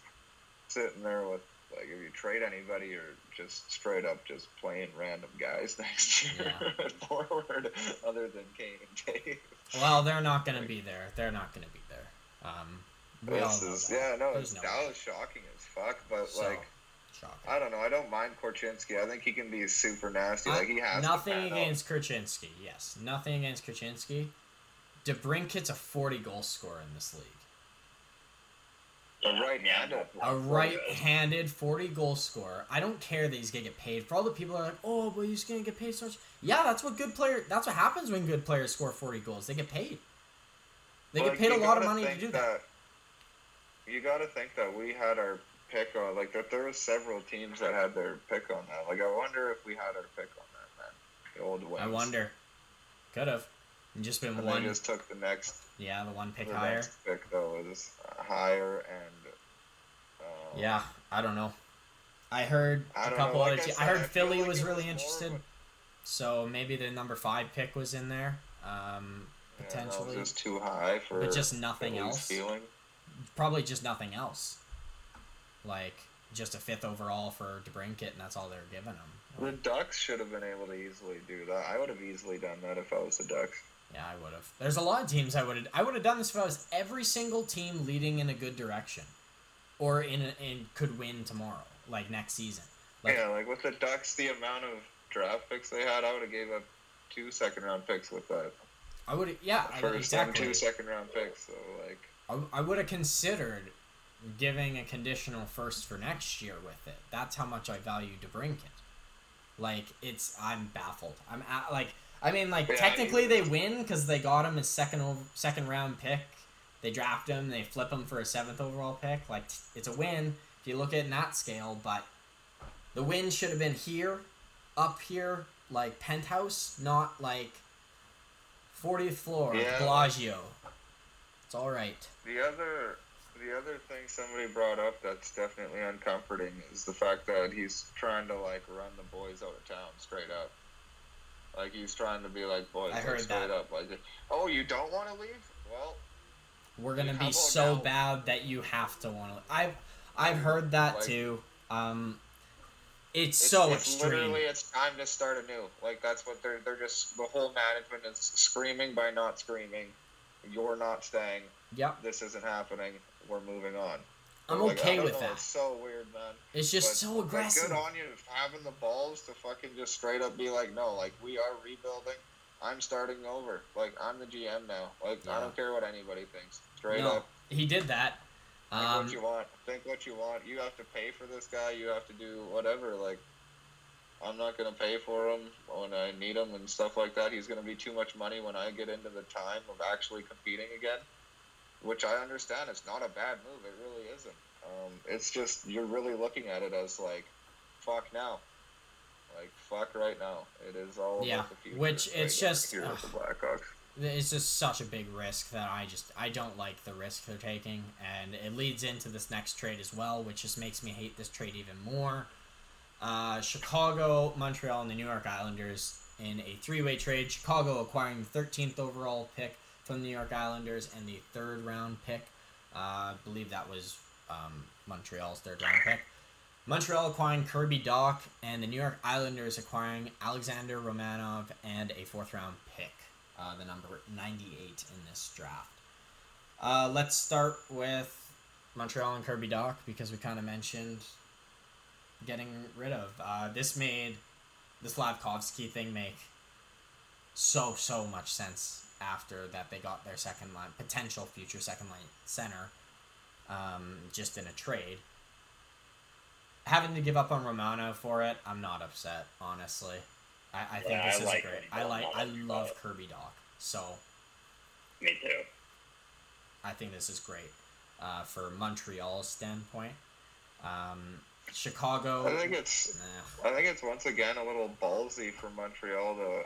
sitting there with, like, if you trade anybody, you're just straight up just playing random guys next year yeah. at forward, other than Kane and Dave. Well, they're not going to be there. They're not going to be there. Um... We this is, yeah, no, no that was shocking as fuck, but, so, like, shocking. I don't know, I don't mind Korchinski. I think he can be super nasty, I, like, he has nothing against out. Korchinski, yes, nothing against Korchinski. DeBrinkat's a forty-goal scorer in this league. Yeah, a right-handed. A right-handed forty-goal scorer. I don't care that he's going to get paid. For all the people that are like, oh, well, he's going to get paid so much. Yeah, that's what good player. That's what happens when good players score forty goals. They get paid. They well, get paid a lot of money to do that. that. You got to think that we had our pick on, like, that there were several teams that had their pick on that. Like, I wonder if we had our pick on that, man. The old West. I wonder. Could have. Just been and one. They just took the next. Yeah, the one pick the higher. The next pick, though, was higher and. Um, yeah, I don't know. I heard I a couple like other teams. I, I heard I Philly like was really was interested. With... So maybe the number five pick was in there. Um, potentially. Yeah, that was just too high for. But just nothing Philly's else. Feeling. Probably just nothing else. Like, just a fifth overall for DeBrincat, and that's all they're giving him. Like, the Ducks should have been able to easily do that. I would have easily done that if I was the Ducks. Yeah, I would have. There's a lot of teams I would have... I would have done this if I was every single team leading in a good direction. Or in, a, in could win tomorrow, like next season. Like, yeah, like with the Ducks, the amount of draft picks they had, I would have gave up two second-round picks with that. I would have... Yeah, I, exactly. First two second-round picks, so like... I would have considered giving a conditional first for next year with it. That's how much I value DeBrincat. Like, it's... I'm baffled. I'm... At, like, I mean, like, yeah, technically they win because they got him as second second round pick. They draft him. They flip him for a seventh overall pick. Like, it's a win if you look at it in that scale, but the win should have been here, up here, like, penthouse, not, like, fortieth floor, yeah. Bellagio. It's all right. The other, the other thing somebody brought up that's definitely uncomforting is the fact that he's trying to, like, run the boys out of town straight up. Like, he's trying to be like, boys, I heard straight that. up. Like, oh, you don't want to leave? Well, we're gonna be so now? bad that you have to want to. I've, I've heard that like, too. Um, it's, it's so it's extreme. Literally, it's time to start anew. Like, that's what they're they're just the whole management is screaming by not screaming. You're not staying. Yep. This isn't happening. We're moving on. I'm like, okay with know, that. It's so weird, man. It's just but, so aggressive. Like, good on you having the balls to fucking just straight up be like, no, like, we are rebuilding. I'm starting over. Like, I'm the G M now. Like, yeah. I don't care what anybody thinks. Straight no, up. He did that. Think um, what you want. Think what you want. You have to pay for this guy. You have to do whatever. Like, I'm not going to pay for him when I need him and stuff like that. He's going to be too much money when I get into the time of actually competing again, which I understand. It's not a bad move. It really isn't. Um, it's just you're really looking at it as, like, fuck now. Like, fuck right now. It is all yeah, about the future. Which it's like, just... Ugh, the Blackhawks. It's just such a big risk that I just... I don't like the risk they're taking. And it leads into this next trade as well, which just makes me hate this trade even more. Uh, Chicago, Montreal, and the New York Islanders in a three-way trade. Chicago acquiring the thirteenth overall pick from the New York Islanders and the third-round pick. Uh, I believe that was um, Montreal's third-round pick. Montreal acquiring Kirby Dach, and the New York Islanders acquiring Alexander Romanov and a fourth-round pick, uh, the number ninety-eight in this draft. Uh, let's start with Montreal and Kirby Dach because we kind of mentioned getting rid of. Uh, this made the Slavkovsky thing make so, so much sense after that they got their second-line, potential future second-line center um, just in a trade. Having to give up on Romano for it, I'm not upset, honestly. I, I think yeah, this I is like great. I like, I love Kirby Dach, so. Me too. I think this is great, uh, for Montreal's standpoint. Um, Chicago. I think it's. Nah. I think it's once again a little ballsy for Montreal to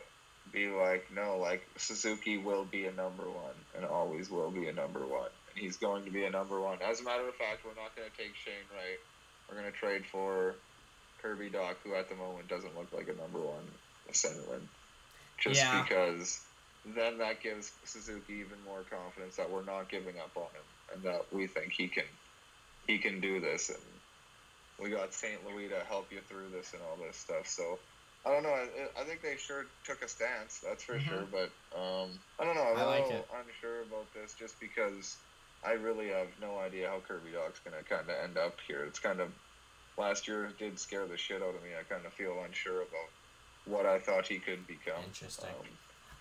be like, no, like Suzuki will be a number one and always will be a number one, and he's going to be a number one. As a matter of fact, we're not going to take Shane Wright. We're going to trade for Kirby Dach, who at the moment doesn't look like a number one centerman. Just yeah. because then that gives Suzuki even more confidence that we're not giving up on him and that we think he can he can do this. And we got Saint Louis to help you through this and all this stuff. So, I don't know. I, I think they sure took a stance, that's for mm-hmm. sure. But, um, I don't know. I'm I like a little it. unsure about this just because... I really have no idea how Kirby Dach's going to kind of end up here. It's kind of, last year did scare the shit out of me. I kind of feel unsure about what I thought he could become. Interesting.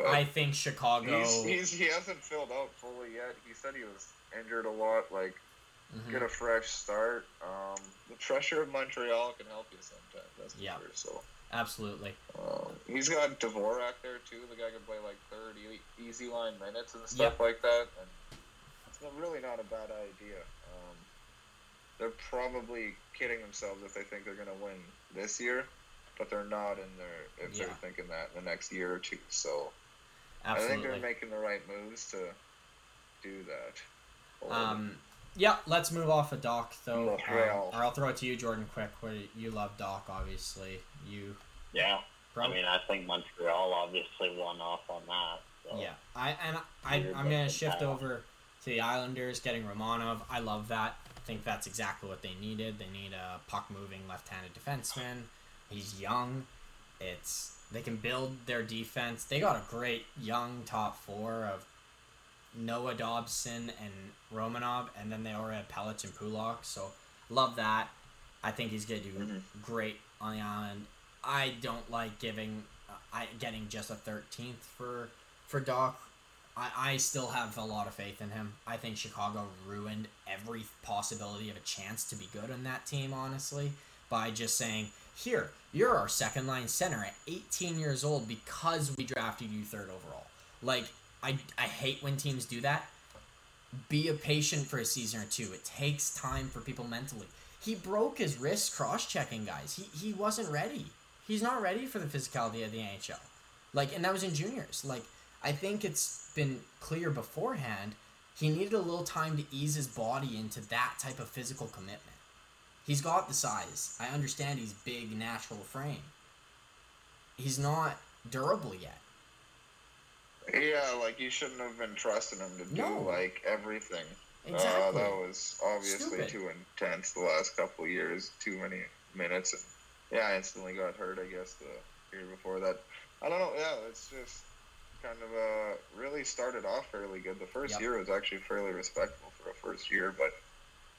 Um, I think Chicago... He's, he's, he hasn't filled out fully yet. He said he was injured a lot, like, mm-hmm. get a fresh start. Um, the pressure of Montreal can help you sometimes, that's for yeah. sure. So. Absolutely. Um, he's got Dvorak there, too. The guy can play, like, third easy line minutes and stuff yep. like that. And really not a bad idea. Um, they're probably kidding themselves if they think they're going to win this year, but they're not in their, if yeah. they're thinking that in the next year or two. So absolutely. I think they're making the right moves to do that. Um, yeah, let's move off of Dach, though. Um, or I'll throw it to you, Jordan, quick. Where you love Dach, obviously. You. Yeah. Probably. I mean, I think Montreal obviously won off on that. So. Yeah, I and I, I I'm going to shift down. over... to the Islanders, getting Romanov. I love that. I think that's exactly what they needed. They need a puck-moving left-handed defenseman. He's young. It's they can build their defense. They got a great young top four of Noah Dobson and Romanov, and then they already have Pellich and Pulak, so love that. I think he's going to do mm-hmm. great on the island. I don't like giving, uh, I getting just a thirteenth for, for Dach. I still have a lot of faith in him. I think Chicago ruined every possibility of a chance to be good on that team, honestly, by just saying, here, you're our second-line center at eighteen years old because we drafted you third overall. Like, I, I hate when teams do that. Be a patient for a season or two. It takes time for people mentally. He broke his wrist cross-checking, guys. He, he wasn't ready. He's not ready for the physicality of the N H L. Like, and that was in juniors. Like, I think it's been clear beforehand, he needed a little time to ease his body into that type of physical commitment. He's got the size. I understand he's big, natural frame. He's not durable yet. Yeah, like you shouldn't have been trusting him to do no. like everything. Exactly. Uh, that was obviously Stupid. too intense the last couple of years. Too many minutes. And, yeah, I instantly got hurt, I guess, the year before that. I don't know. Yeah, it's just... kind of uh, really started off fairly good. The first yep. year was actually fairly respectable for a first year, but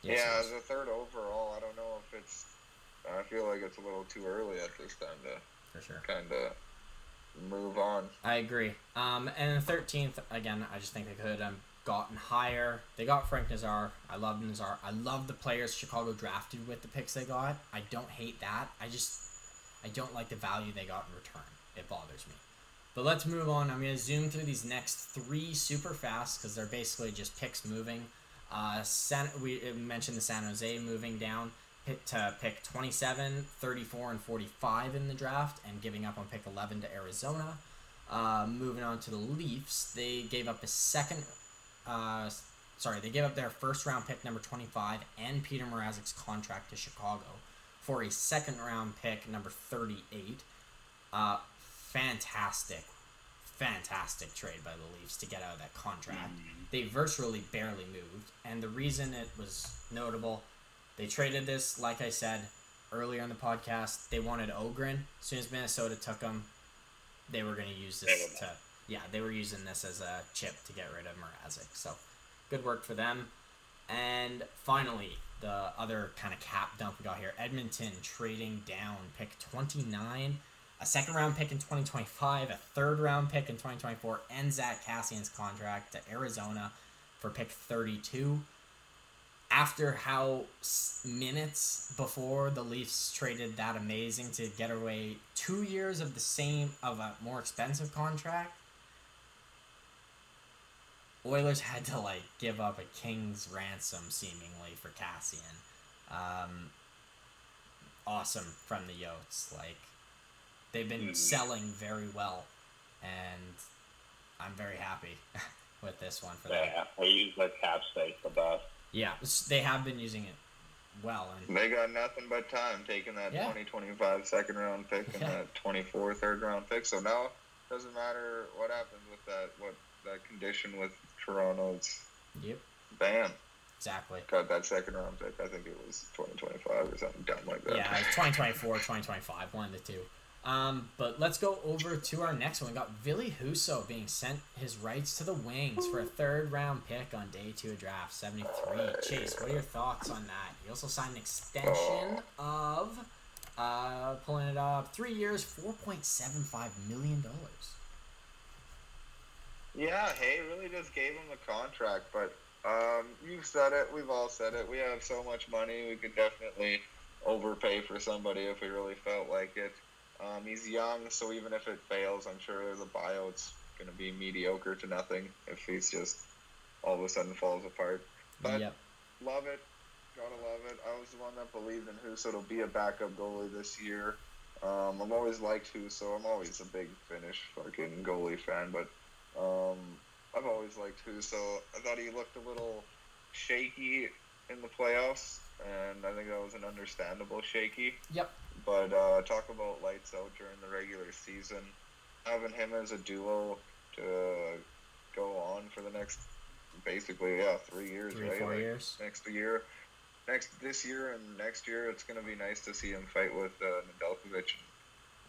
yes, yeah, as a third overall, I don't know if it's... I feel like it's a little too early at this time to for sure. kind of move on. I agree. Um, and the thirteenth, again, I just think they could have gotten higher. They got Frank Nazar. I love Nazar. I love the players Chicago drafted with the picks they got. I don't hate that. I just, I don't like the value they got in return. It bothers me. But let's move on. I'm going to zoom through these next three super fast because they're basically just picks moving. Uh, San, we mentioned the San Jose moving down to pick twenty-seven, thirty-four, and forty-five in the draft and giving up on pick eleven to Arizona. Uh, moving on to the Leafs, they gave up a second, uh, sorry, they gave up their first round pick number twenty-five and Peter Mrazek's contract to Chicago for a second round pick number thirty-eight. Uh, fantastic, fantastic trade by the Leafs to get out of that contract. They virtually barely moved, and the reason it was notable, they traded this, like I said earlier in the podcast, they wanted Ogren. As soon as Minnesota took him, they were going to use this to, yeah, they were using this as a chip to get rid of Mrazek. So good work for them. And finally, the other kind of cap dump we got here, Edmonton trading down pick twenty-nine, a second round pick in twenty twenty-five, a third round pick in twenty twenty-four, and Zach Cassian's contract to Arizona for pick thirty-two. After how minutes before the Leafs traded that amazing to get away two years of the same, of a more expensive contract, Oilers had to like give up a king's ransom seemingly for Cassian. Um, awesome from the Yotes. Like, they've been selling very well, and I'm very happy with this one for them. Yeah, I use my cap space the best. Yeah, they have been using it well. And they got nothing but time taking that yeah. twenty twenty-five second round pick and yeah. that twenty-four third round pick. So now it doesn't matter what happens with that, what that condition with Toronto. It's yep. Bam. Exactly. Got that second round pick. I think it was twenty twenty-five or something dumb like that. Yeah, it's twenty twenty-four, twenty twenty-five, one of the two. Um, but let's go over to our next one. We got Billy Husso being sent his rights to the Wings for a third round pick on day two of draft seventy-three. Uh, Chase, what are your thoughts on that? He also signed an extension uh, of, uh, pulling it up, three years, four point seven five million dollars. Yeah, hey, really just gave him the contract, but, um, you've said it, we've all said it. We have so much money, we could definitely overpay for somebody if we really felt like it. Um, he's young, so even if it fails, I'm sure the buyout's going to be mediocre to nothing if he's just all of a sudden falls apart. But yep. Love it. Gotta love it. I was the one that believed in Husso to be a backup goalie this year. Um, I've always liked Husso. I'm always a big Finnish fucking goalie fan, but um, I've always liked Husso. I thought he looked a little shaky in the playoffs, and I think that was an understandable shaky. Yep. But uh, talk about lights out during the regular season. Having him as a duo to go on for the next, basically, yeah, three years, three, right? Four like years. Next year, next this year and next year, it's going to be nice to see him fight with uh, Nedeljkovic.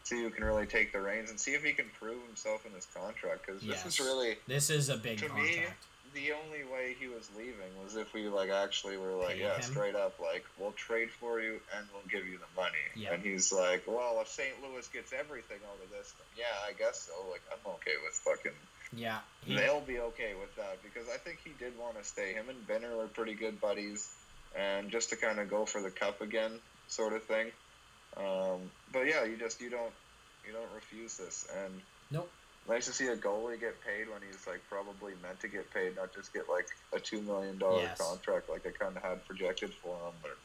See who can really take the reins and see if he can prove himself in this contract. Because yes. this is really this is a big to contract. Me, the only way he was leaving was if we like actually were like, Pay yeah, him. straight up, like, we'll trade for you and we'll give you the money. Yep. And he's like, well, if Saint Louis gets everything out of this, then yeah, I guess so. Like, I'm okay with fucking. Yeah. He... They'll be okay with that because I think he did want to stay. Him and Benner are pretty good buddies, and just to kind of go for the cup again, sort of thing. Um, but yeah, you just you don't you don't refuse this, and nope. Nice to see a goalie get paid when he's like probably meant to get paid, not just get like a two million dollar yes. contract like I kind of had projected for him. But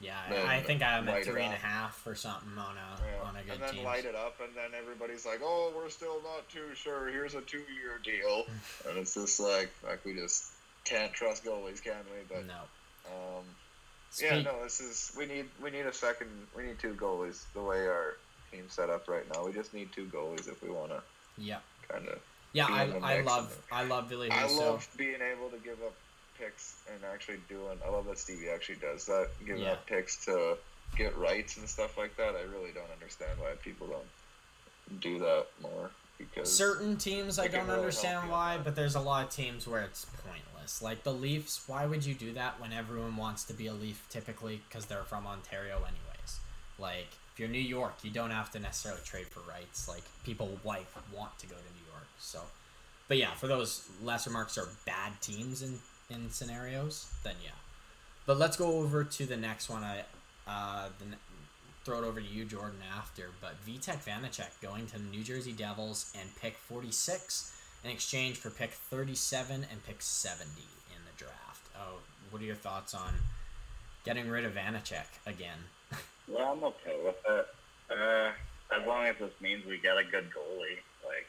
yeah, I think I have a three and a half or something on a yeah. on a good team. And then team. Light it up, and then everybody's like, "Oh, we're still not too sure. Here's a two year deal," and it's just like, like we just can't trust goalies, can we? But no. Um, Speak- yeah, no. This is we need we need a second. We need two goalies. The way our team's set up right now, we just need two goalies if we want to. Yeah. Kind of. Yeah, I I love I love Billy Husso. I love being able to give up picks and actually doing. I love that Stevie actually does that, giving yeah. up picks to get rights and stuff like that. I really don't understand why people don't do that more. Because certain teams I don't really understand why, but there's a lot of teams where it's pointless. Like the Leafs, why would you do that when everyone wants to be a Leaf typically because they're from Ontario anyways? Like, if you're New York, you don't have to necessarily trade for rights. Like, people like want to go to New York. So, but yeah, for those lesser marks are bad teams in, in scenarios, then yeah. But let's go over to the next one. I uh, the, throw it over to you, Jordan, after. But Vitek Vanecek going to the New Jersey Devils and pick forty-six in exchange for pick thirty-seven and pick seventy in the draft. Oh, what are your thoughts on getting rid of Vanecek again? Well, I'm okay with it. Uh, as long as this means we get a good goalie. Like,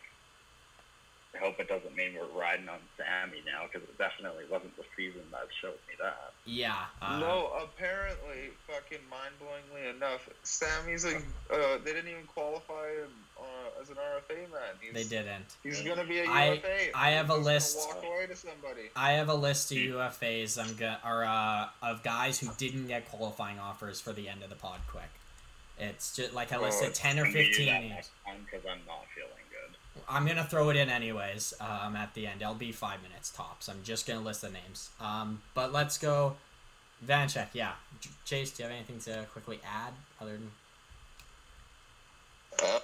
I hope it doesn't mean we're riding on Sammy now, because it definitely wasn't the season that showed me that. Yeah. Uh, no, apparently, fucking mind-blowingly enough, Sammy's a, uh, they didn't even qualify him uh, as an R F A man. He's, they didn't. He's going to be a I, U F A. I have he's a list. Walk away to somebody. I have a list of U F As I'm go- or, uh, of guys who didn't get qualifying offers for the end of the pod quick. It's just like I listed oh, ten or fifteen names. Because I'm not feeling good. I'm going to throw it in anyways um, at the end. I'll be five minutes tops. I'm just going to list the names. Um, but let's go. Vanecek, yeah. Chase, do you have anything to quickly add other than... Uh,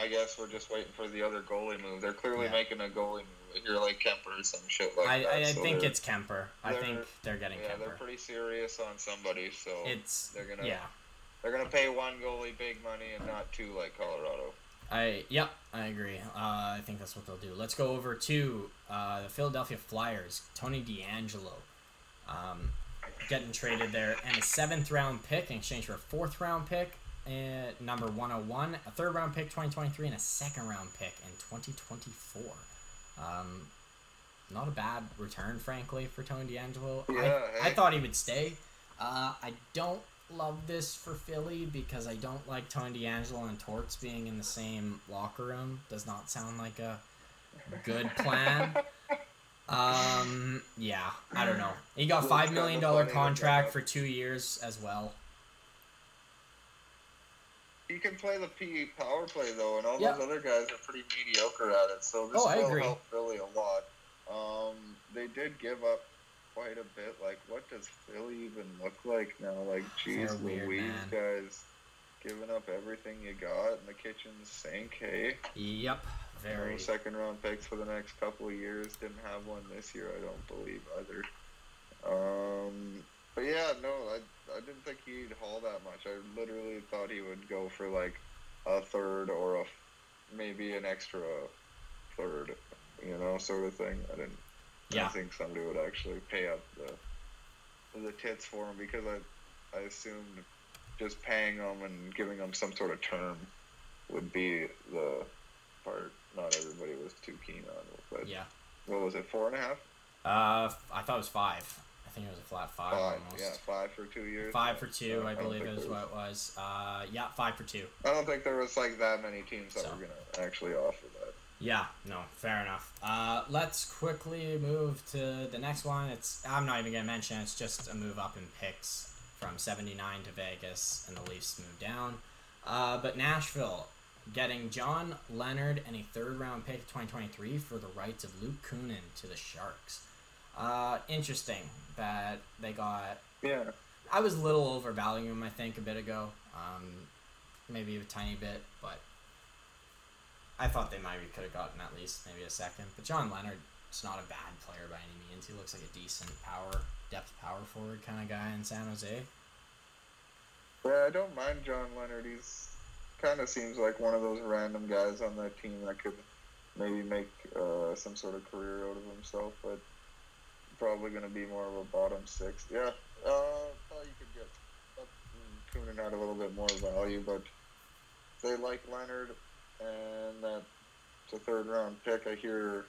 I guess we're just waiting for the other goalie move. They're clearly yeah. making a goalie move. You're like Kemper or some shit like I, that. I, I so think it's Kemper. I think they're getting yeah, Kemper. Yeah, they're pretty serious on somebody, so it's, they're going to yeah. they're gonna pay one goalie big money and not two like Colorado. I yeah, I agree. Uh, I think that's what they'll do. Let's go over to uh, the Philadelphia Flyers. Tony D'Angelo um, getting traded there, and a seventh round pick in exchange for a fourth round pick at number one oh one, a third round pick twenty twenty-three, and a second round pick in twenty twenty-four. Um, not a bad return, frankly, for Tony D'Angelo. Yeah, I, hey. I thought he would stay. Uh, I don't love this for Philly because I don't like Tony D'Angelo and Torts being in the same locker room. Does not sound like a good plan. um, yeah, I don't know. He got five million dollars contract for two years as well. He can play the P E power play, though, and all yep. those other guys are pretty mediocre at it, so this oh, will help Philly a lot. Um, they did give up quite a bit. Like, what does Philly even look like now? Like, geez, Louise, guys, giving up everything you got in the kitchen sink, hey? Yep, very. No second-round picks for the next couple of years. Didn't have one this year, I don't believe, either. Um, but, yeah, no, I, I didn't think he'd haul that much. I literally thought he would go for, like, a third or a maybe an extra third, you know, sort of thing. I didn't. Yeah. I think somebody would actually pay up the the tits for him because I I assumed just paying them and giving them some sort of term would be the part not everybody was too keen on. But yeah. What was it, four and a half? Uh, I thought it was five. I think it was a flat five, five almost. Yeah, five for two years. Five for two, so I, I believe is what it was. Uh, yeah, five for two. I don't think there was like that many teams that so. were going to actually offer that. Yeah, no, fair enough. Uh, let's quickly move to the next one. It's I'm not even going to mention it. It's just a move up in picks from seventy-nine to Vegas, and the Leafs move down. Uh, but Nashville getting John Leonard and a third-round pick twenty twenty-three for the rights of Luke Kunin to the Sharks. Uh, interesting that they got... Yeah. I was a little overvaluing him, I think, a bit ago. Um, maybe a tiny bit, but... I thought they might have could have gotten at least maybe a second. But John Leonard's not a bad player by any means. He looks like a decent power, depth power forward kind of guy in San Jose. Well, I don't mind John Leonard. He's kind of seems like one of those random guys on that team that could maybe make uh, some sort of career out of himself, but probably going to be more of a bottom six. Yeah, uh, thought you could get up and Kunin out a little bit more value, but they like Leonard. And that's a third-round pick, I hear,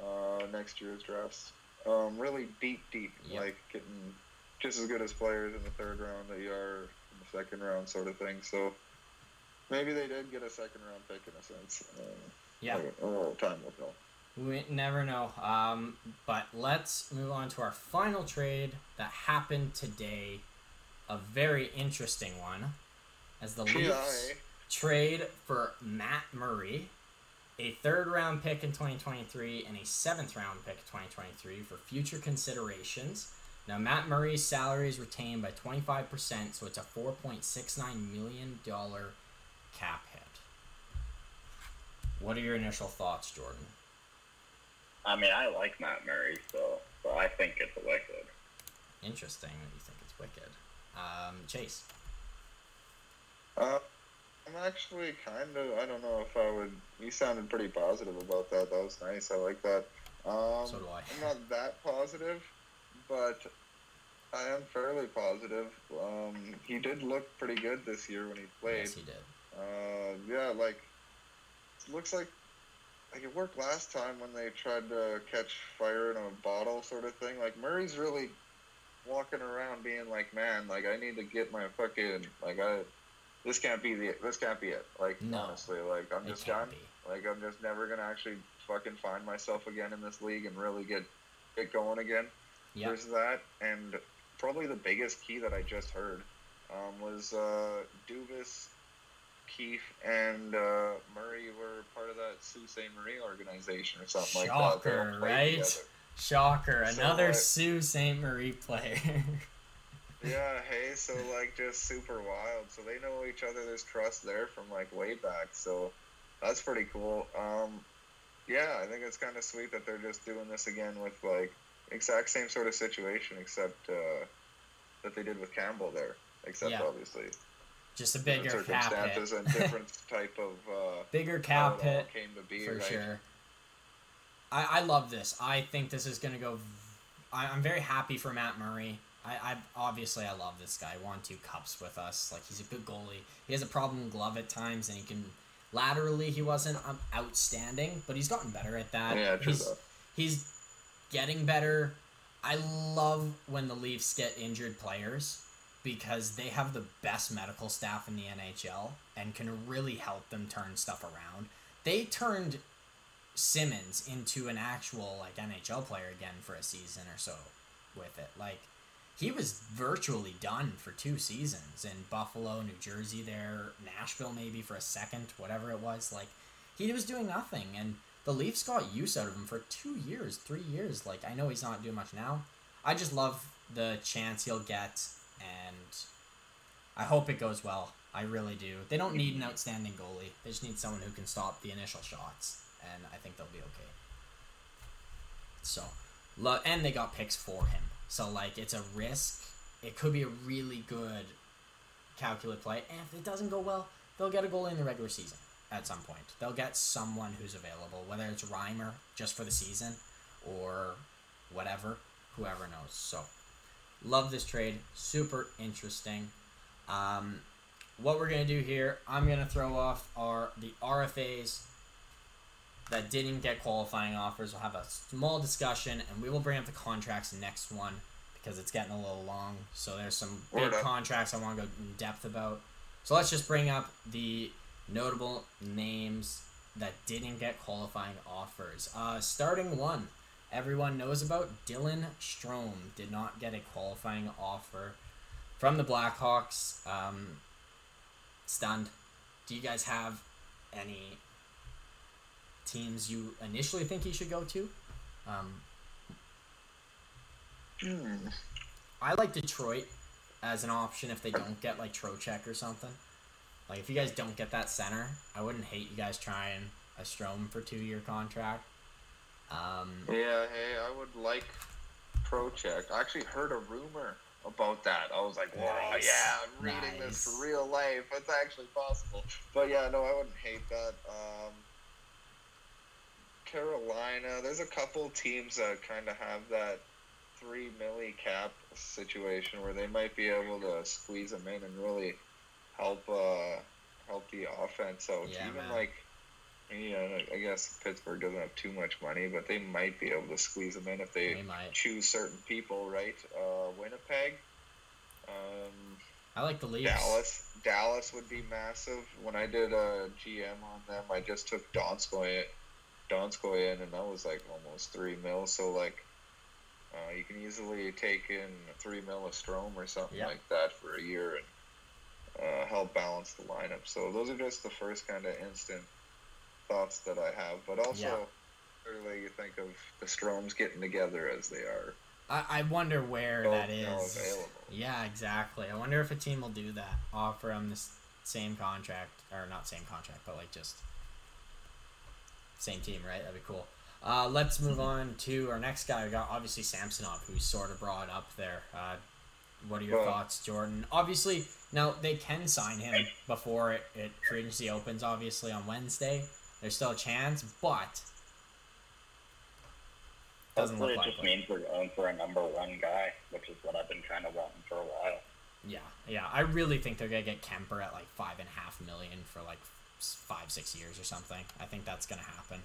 uh, next year's drafts. Um, really deep, deep, yep. like getting just as good as players in the third round that you are in the second round sort of thing. So maybe they did get a second-round pick in a sense. Uh, yeah. Oh, time will tell. We never know. Um, but let's move on to our final trade that happened today. A very interesting one. As the Leafs... trade for Matt Murray, a third-round pick in twenty twenty-three, and a seventh-round pick in twenty twenty-three for future considerations. Now, Matt Murray's salary is retained by twenty-five percent, so it's a four point six nine million dollars cap hit. What are your initial thoughts, Jordan? I mean, I like Matt Murray, so, so I think it's wicked. Interesting that you think it's wicked. Um, Chase? Uh, I'm actually kind of, I don't know if I would, you sounded pretty positive about that. That was nice. I like that. Um, so do I. I'm not that positive, but I am fairly positive. Um, he did look pretty good this year when he played. Yes, he did. Uh, yeah, like, it looks like, like it worked last time when they tried to catch fire in a bottle sort of thing. Like, Murray's really walking around being like, man, like, I need to get my fucking, like, I, this can't be the, this can't be it. Like, no, honestly, like, I'm just done. Be. Like, I'm just never going to actually fucking find myself again in this league and really get, get going again. Yep. There's that, and probably the biggest key that I just heard um, was uh, Dubas, Keefe, and uh, Murray were part of that Sault Ste. Marie organization or something. Shocker, like that. Shocker, right? Together. Shocker, so another like, Sault Ste. Marie player. Yeah, hey, so like just super wild. So they know each other. There's trust there from like way back. So that's pretty cool. Um, yeah, I think it's kind of sweet that they're just doing this again with like exact same sort of situation, except uh, that they did with Campbell there. Except yeah. obviously, just a bigger cap hit. Circumstances and different type of uh, bigger cap hit came to be, for right? sure. I, I love this. I think this is going to go. I, I'm very happy for Matt Murray. I, I obviously I love this guy. He won two cups with us. Like he's a good goalie. He has a problem glove at times, and he can laterally he wasn't um, outstanding, but he's gotten better at that. Yeah, true. He's, he's getting better. I love when the Leafs get injured players because they have the best medical staff in the N H L and can really help them turn stuff around. They turned Simmons into an actual like N H L player again for a season or so with it. Like he was virtually done for two seasons in Buffalo, New Jersey there, Nashville maybe for a second, whatever it was. Like he was doing nothing, and the Leafs got use out of him for two years, three years. Like, I know he's not doing much now. I just love the chance he'll get, and I hope it goes well. I really do. They don't need an outstanding goalie. They just need someone who can stop the initial shots, and I think they'll be okay. So, and they got picks for him. So, like, it's a risk. It could be a really good calculated play, and if it doesn't go well, they'll get a goalie in the regular season. At some point, they'll get someone who's available, whether it's Reimer just for the season or whatever, whoever knows. So, love this trade. Super interesting. Um, what we're going to do here, I'm going to throw off our the R F As that didn't get qualifying offers. We'll have a small discussion, and we will bring up the contracts next one because it's getting a little long. So, there's some big contracts I want to go in depth about. So, let's just bring up the notable names that didn't get qualifying offers. Uh, starting one, everyone knows about Dylan Strome. Did not get a qualifying offer from the Blackhawks. Um, stunned. Do you guys have any teams you initially think he should go to? Um, mm. I like Detroit as an option if they don't get like Trocheck or something. Like, if you guys don't get that center, I wouldn't hate you guys trying a Strome for two-year contract. Um, yeah, hey, I would like Trocheck. I actually heard a rumor about that. I was like, wow, nice. yeah, I'm reading nice. this for real life. It's actually possible. But, yeah, no, I wouldn't hate that. Um, Carolina, there's a couple teams that kind of have that three-milli cap situation where they might be able to squeeze them in and really – help uh, help the offense out. Yeah, Even, man. like, you know, I guess Pittsburgh doesn't have too much money, but they might be able to squeeze them in if they, they choose certain people, right? Uh, Winnipeg. Um, I like the Leafs. Dallas. Dallas would be massive. When I did a G M on them, I just took Donskoy, Donskoy in, and that was, like, almost three mil. So, like, uh, you can easily take in three mil a Strome or something yep. like that for a year and Uh, help balance the lineup. So those are just the first kind of instant thoughts that I have. But also, yeah. Really you think of the Stromes getting together as they are. I, I wonder where no, that is. No available. Yeah, exactly. I wonder if a team will do that. Offer him the same contract, or not same contract, but like just same team, right? That'd be cool. Uh, let's move on to our next guy. We got obviously Samsonov, who sort of brought up there. Uh, what are your well, thoughts, Jordan? Obviously, now they can sign him before it, it free agency opens. Obviously on Wednesday, there's still a chance, but doesn't hopefully look it like just it. means we're going for a number one guy, which is what I've been kind of wanting for a while. Yeah, yeah. I really think they're gonna get Kemper at like five and a half million for like five, six years or something. I think that's gonna happen.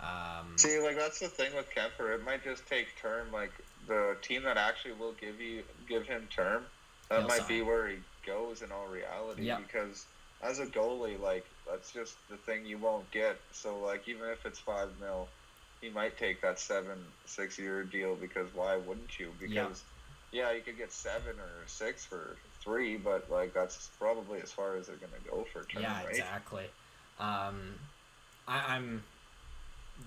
Um, See, like that's the thing with Kemper. It might just take term. Like the team that actually will give you give him term, that might sign. be where he goes in all reality. Yep. Because as a goalie, like that's just the thing you won't get. So like even if it's five mil, he might take that seven, six year deal because why wouldn't you? Because yeah, yeah you could get seven or six for three, but like that's probably as far as they're gonna go for term. Yeah, right? exactly. Um, I, I'm.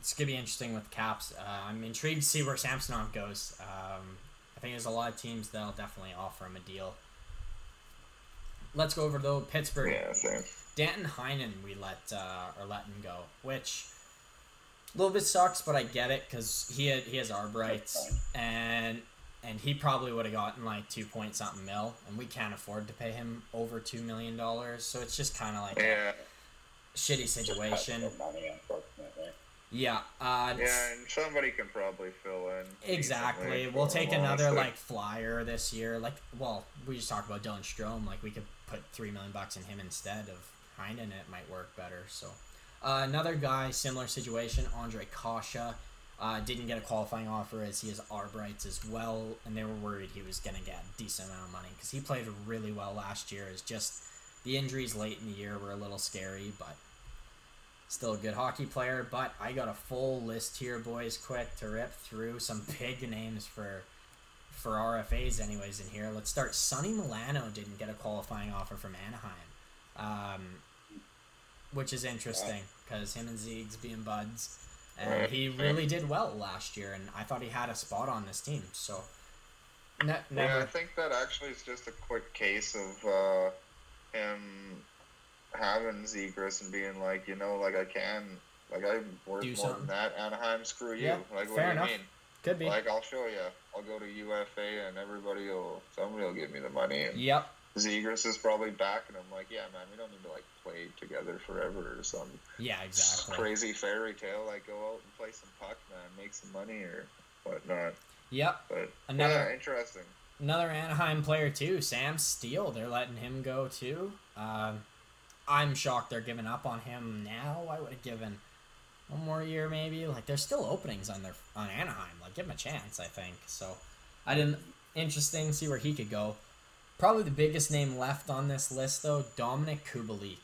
It's going to be interesting with Caps. Uh, I'm intrigued to see where Samsonov goes. Um, I think there's a lot of teams that will definitely offer him a deal. Let's go over, though, Pittsburgh. Yeah, same. Danton Heinen we let, uh, or let him go, which a little bit sucks, but I get it because he had, he has Arbrights, and and he probably would have gotten like two point something mil, and we can't afford to pay him over two million dollars, so it's just kind of like yeah. a shitty situation. Yeah. Uh, yeah, and somebody can probably fill in. Exactly. We'll take another like flyer this year. Like, well, we just talked about Dylan Strome. Like, we could put three million bucks in him instead of Heinen, and it might work better. So, uh, another guy, similar situation. Andre Kasha uh, didn't get a qualifying offer as he has Arbrights as well, and they were worried he was gonna get a decent amount of money because he played really well last year. It's just the injuries late in the year were a little scary, but. Still a good hockey player, but I got a full list here, boys, quick to rip through some big names for for R F As anyways in here. Let's start. Sonny Milano didn't get a qualifying offer from Anaheim, um, which is interesting because him and Zeke's being buds, and he really did well last year, and I thought he had a spot on this team. So, ne- never... Yeah, I think that actually is just a quick case of uh, him... having Zegras and being like, you know, like I can, like I'm worth more something. than that. Anaheim, screw you. Yeah, like, what do you enough. mean? Could be. Like, I'll show you. I'll go to U F A and everybody will, somebody will give me the money. And yep. Zegras is probably back, and I'm like, yeah, man, we don't need to like play together forever or some. Yeah, exactly. Crazy fairy tale. Like, go out and play some puck, man, make some money or whatnot. Yep. But another yeah, interesting. Another Anaheim player too, Sam Steele. They're letting him go too. Um. I'm shocked they're giving up on him now. I would have given one more year maybe. Like, there's still openings on their on Anaheim. Like, give him a chance, I think. So, I didn't... Interesting, see where he could go. Probably the biggest name left on this list, though, Dominic Kubalik.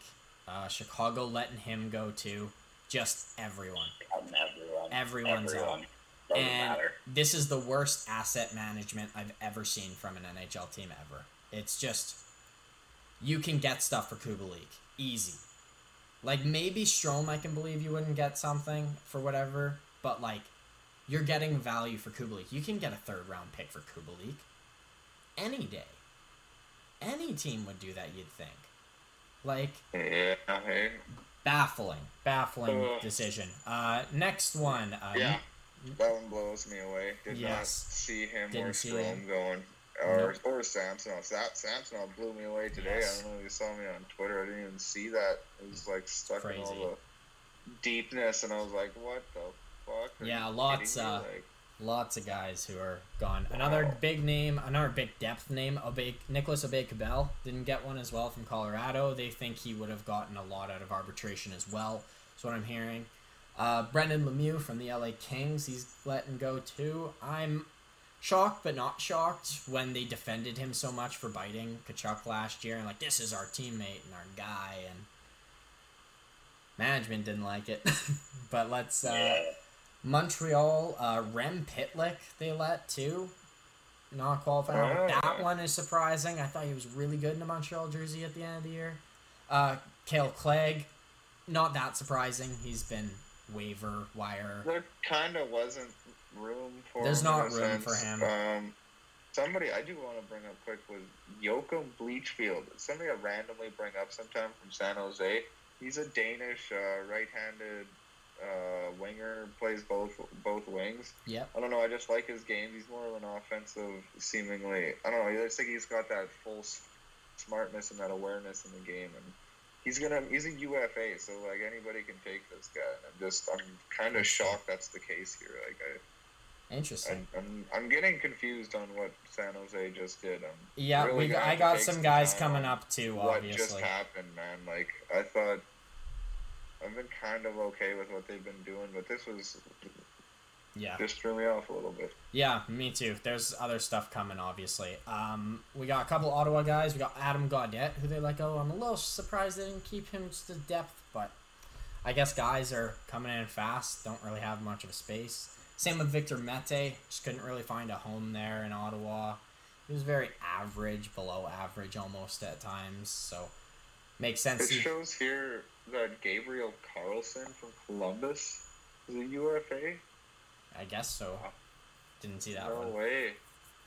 Uh, Chicago letting him go, too. Just everyone. Everyone. Everyone's everyone. out. Doesn't and matter. This is the worst asset management I've ever seen from an N H L team ever. It's just... You can get stuff for Kubalik. Easy. Like, maybe Strome, I can believe you wouldn't get something for whatever, but, like, you're getting value for Kubalik. You can get a third-round pick for Kubalik. Any day. Any team would do that, you'd think. Like, yeah, hey. baffling. Baffling uh, decision. Uh, next one. Uh, yeah, that one blows me away. Did yes. not see him Didn't or Strome going. Or, nope. or Samsonov. That Samsonov blew me away today. Yes. I don't know if you saw me on Twitter. I didn't even see that. It was like stuck Crazy. in all the deepness, and I was like, "What the fuck?" Are yeah, lots, uh, like, lots of guys who are gone. Wow. Another big name, another big depth name. Obey Nicholas Obey Cabell didn't get one as well from Colorado. They think he would have gotten a lot out of arbitration as well. That's what I'm hearing. Uh, Brendan Lemieux from the L A Kings. He's letting go too. I'm. Shocked, but not shocked, when they defended him so much for biting Kachuk last year, and like, this is our teammate and our guy, and management didn't like it. But let's, uh, yeah. Montreal, uh, Rem Pitlick, they let too, not qualifying. Oh. That one is surprising. I thought he was really good in a Montreal jersey at the end of the year. Uh, Cale Clegg, not that surprising. He's been waiver wire. There kind of wasn't room for There's him. There's not room sense. for him. Um, somebody I do want to bring up quick was Joachim Bleachfield. Somebody I randomly bring up sometime from San Jose. He's a Danish uh, right-handed uh, winger, plays both both wings. Yeah. I don't know, I just like his game. He's more of an offensive, seemingly, I don't know, I think he's got that full smartness and that awareness in the game, and He's gonna. He's a U F A, so like anybody can take this guy. And I'm just. I'm kind of shocked that's the case here. Like, I. Interesting. I, I'm. I'm getting confused on what San Jose just did. I'm yeah, really we. I got some guys coming up too. What obviously. What just happened, man? Like, I thought. I've been kind of okay with what they've been doing, but this was. Yeah. Just threw me off a little bit. Yeah, me too. There's other stuff coming, obviously. Um, we got a couple Ottawa guys. We got Adam Gaudette, who they let go. I'm a little surprised they didn't keep him to depth, but I guess guys are coming in fast, don't really have much of a space. Same with Victor Mete. Just couldn't really find a home there in Ottawa. He was very average, below average almost at times, so makes sense. It shows here that Gabriel Carlson from Columbus is a U F A. I guess so. Didn't see that no one. No way.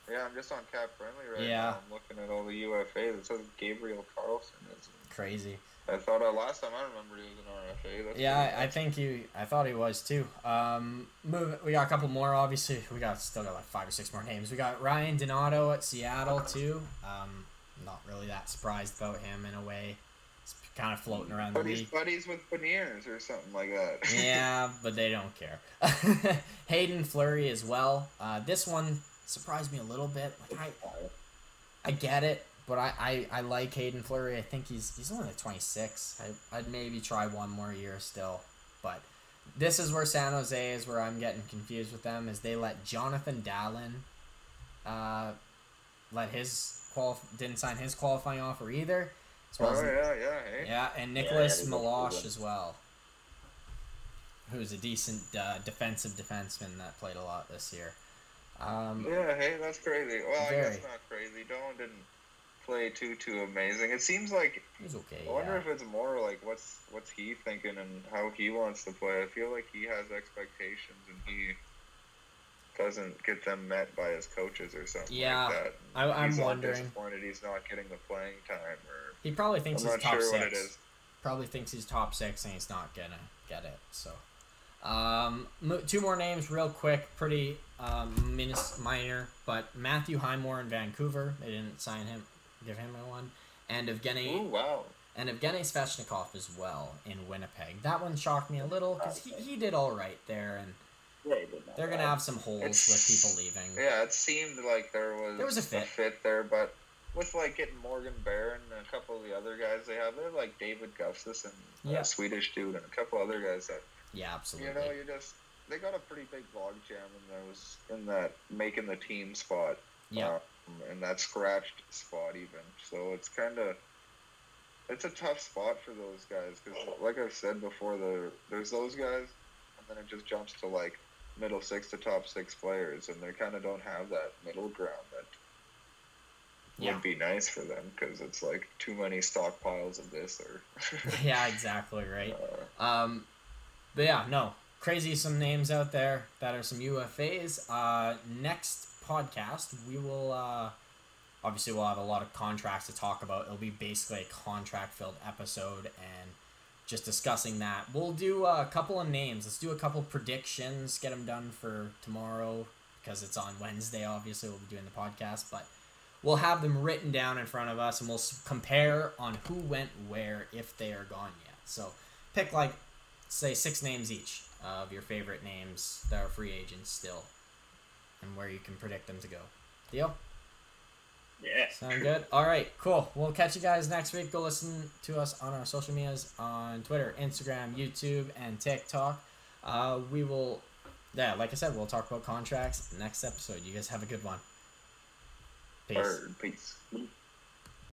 Yeah, I'm just on Cap Friendly right yeah. now. I'm looking at all the U F As. It says Gabriel Carlson. Is crazy. I thought uh, last time I remember he was an R F A. That's yeah, I, I think he. I thought he was too. Um, move. We got a couple more. Obviously, we got still got like five or six more names. We got Ryan Donato at Seattle too. Um, not really that surprised about him in a way. It's kind of floating around but the league. Buddies with Beniers or something like that. Yeah, but they don't care. Hayden Fleury as well. Uh, this one surprised me a little bit. Like I, I get it, but I, I, I like Hayden Fleury. I think he's he's only like twenty-six. I, I'd maybe try one more year still. But this is where San Jose is where I'm getting confused with them, is they let Jonathan Dallin uh, let his quali- didn't sign his qualifying offer either. Oh, yeah, yeah, hey. Yeah, and Nicholas yeah, Melosh as well, who's a decent uh, defensive defenseman that played a lot this year. Um, yeah, hey, that's crazy. Well, very. I guess not crazy. Dolan didn't play too, too amazing. It seems like... He's okay, I wonder yeah. if it's more like what's what's he thinking and how he wants to play. I feel like he has expectations and he doesn't get them met by his coaches or something yeah, like that. Yeah, I'm he's wondering. He's disappointed he's not getting the playing time or... He probably thinks I'm he's top sure six. What it is. Probably thinks he's top six, and he's not gonna get it. So, um, two more names real quick, pretty um, minor, but Matthew Highmore in Vancouver. They didn't sign him, give him one, and Evgeny. Ooh, wow. And Evgeny Svechnikov as well in Winnipeg. That one shocked me a little because he, he did all right there, and they're gonna have some holes it's, with people leaving. Yeah, it seemed like there was there was a fit, a fit there, but. With, like, getting Morgan Barron and a couple of the other guys they have, they're like David Gustafsson, a yeah. Swedish dude, and a couple other guys that... Yeah, absolutely. You know, you just... They got a pretty big log jam in those, in that making the team spot. Yeah. Um, in that scratched spot, even. So it's kind of... It's a tough spot for those guys, because, like I've said before, the there's those guys, and then it just jumps to, like, middle six to top six players, and they kind of don't have that middle ground that... Yeah. Would be nice for them because it's like too many stockpiles of this or yeah exactly right uh, um but yeah no crazy some names out there that are some U F As. Uh next podcast we will uh obviously we'll have a lot of contracts to talk about. It'll be basically a contract filled episode and just discussing that. We'll do a couple of names. Let's do a couple predictions, get them done for tomorrow because it's on Wednesday. Obviously we'll be doing the podcast, but we'll have them written down in front of us, and we'll compare on who went where if they are gone yet. So pick, like, say six names each of your favorite names that are free agents still and where you can predict them to go. Deal? Yeah. Sound good? All right, cool. We'll catch you guys next week. Go listen to us on our social medias on Twitter, Instagram, YouTube, and TikTok. Uh, we will, yeah, like I said, we'll talk about contracts next episode. You guys have a good one. Peace. Bird, peace.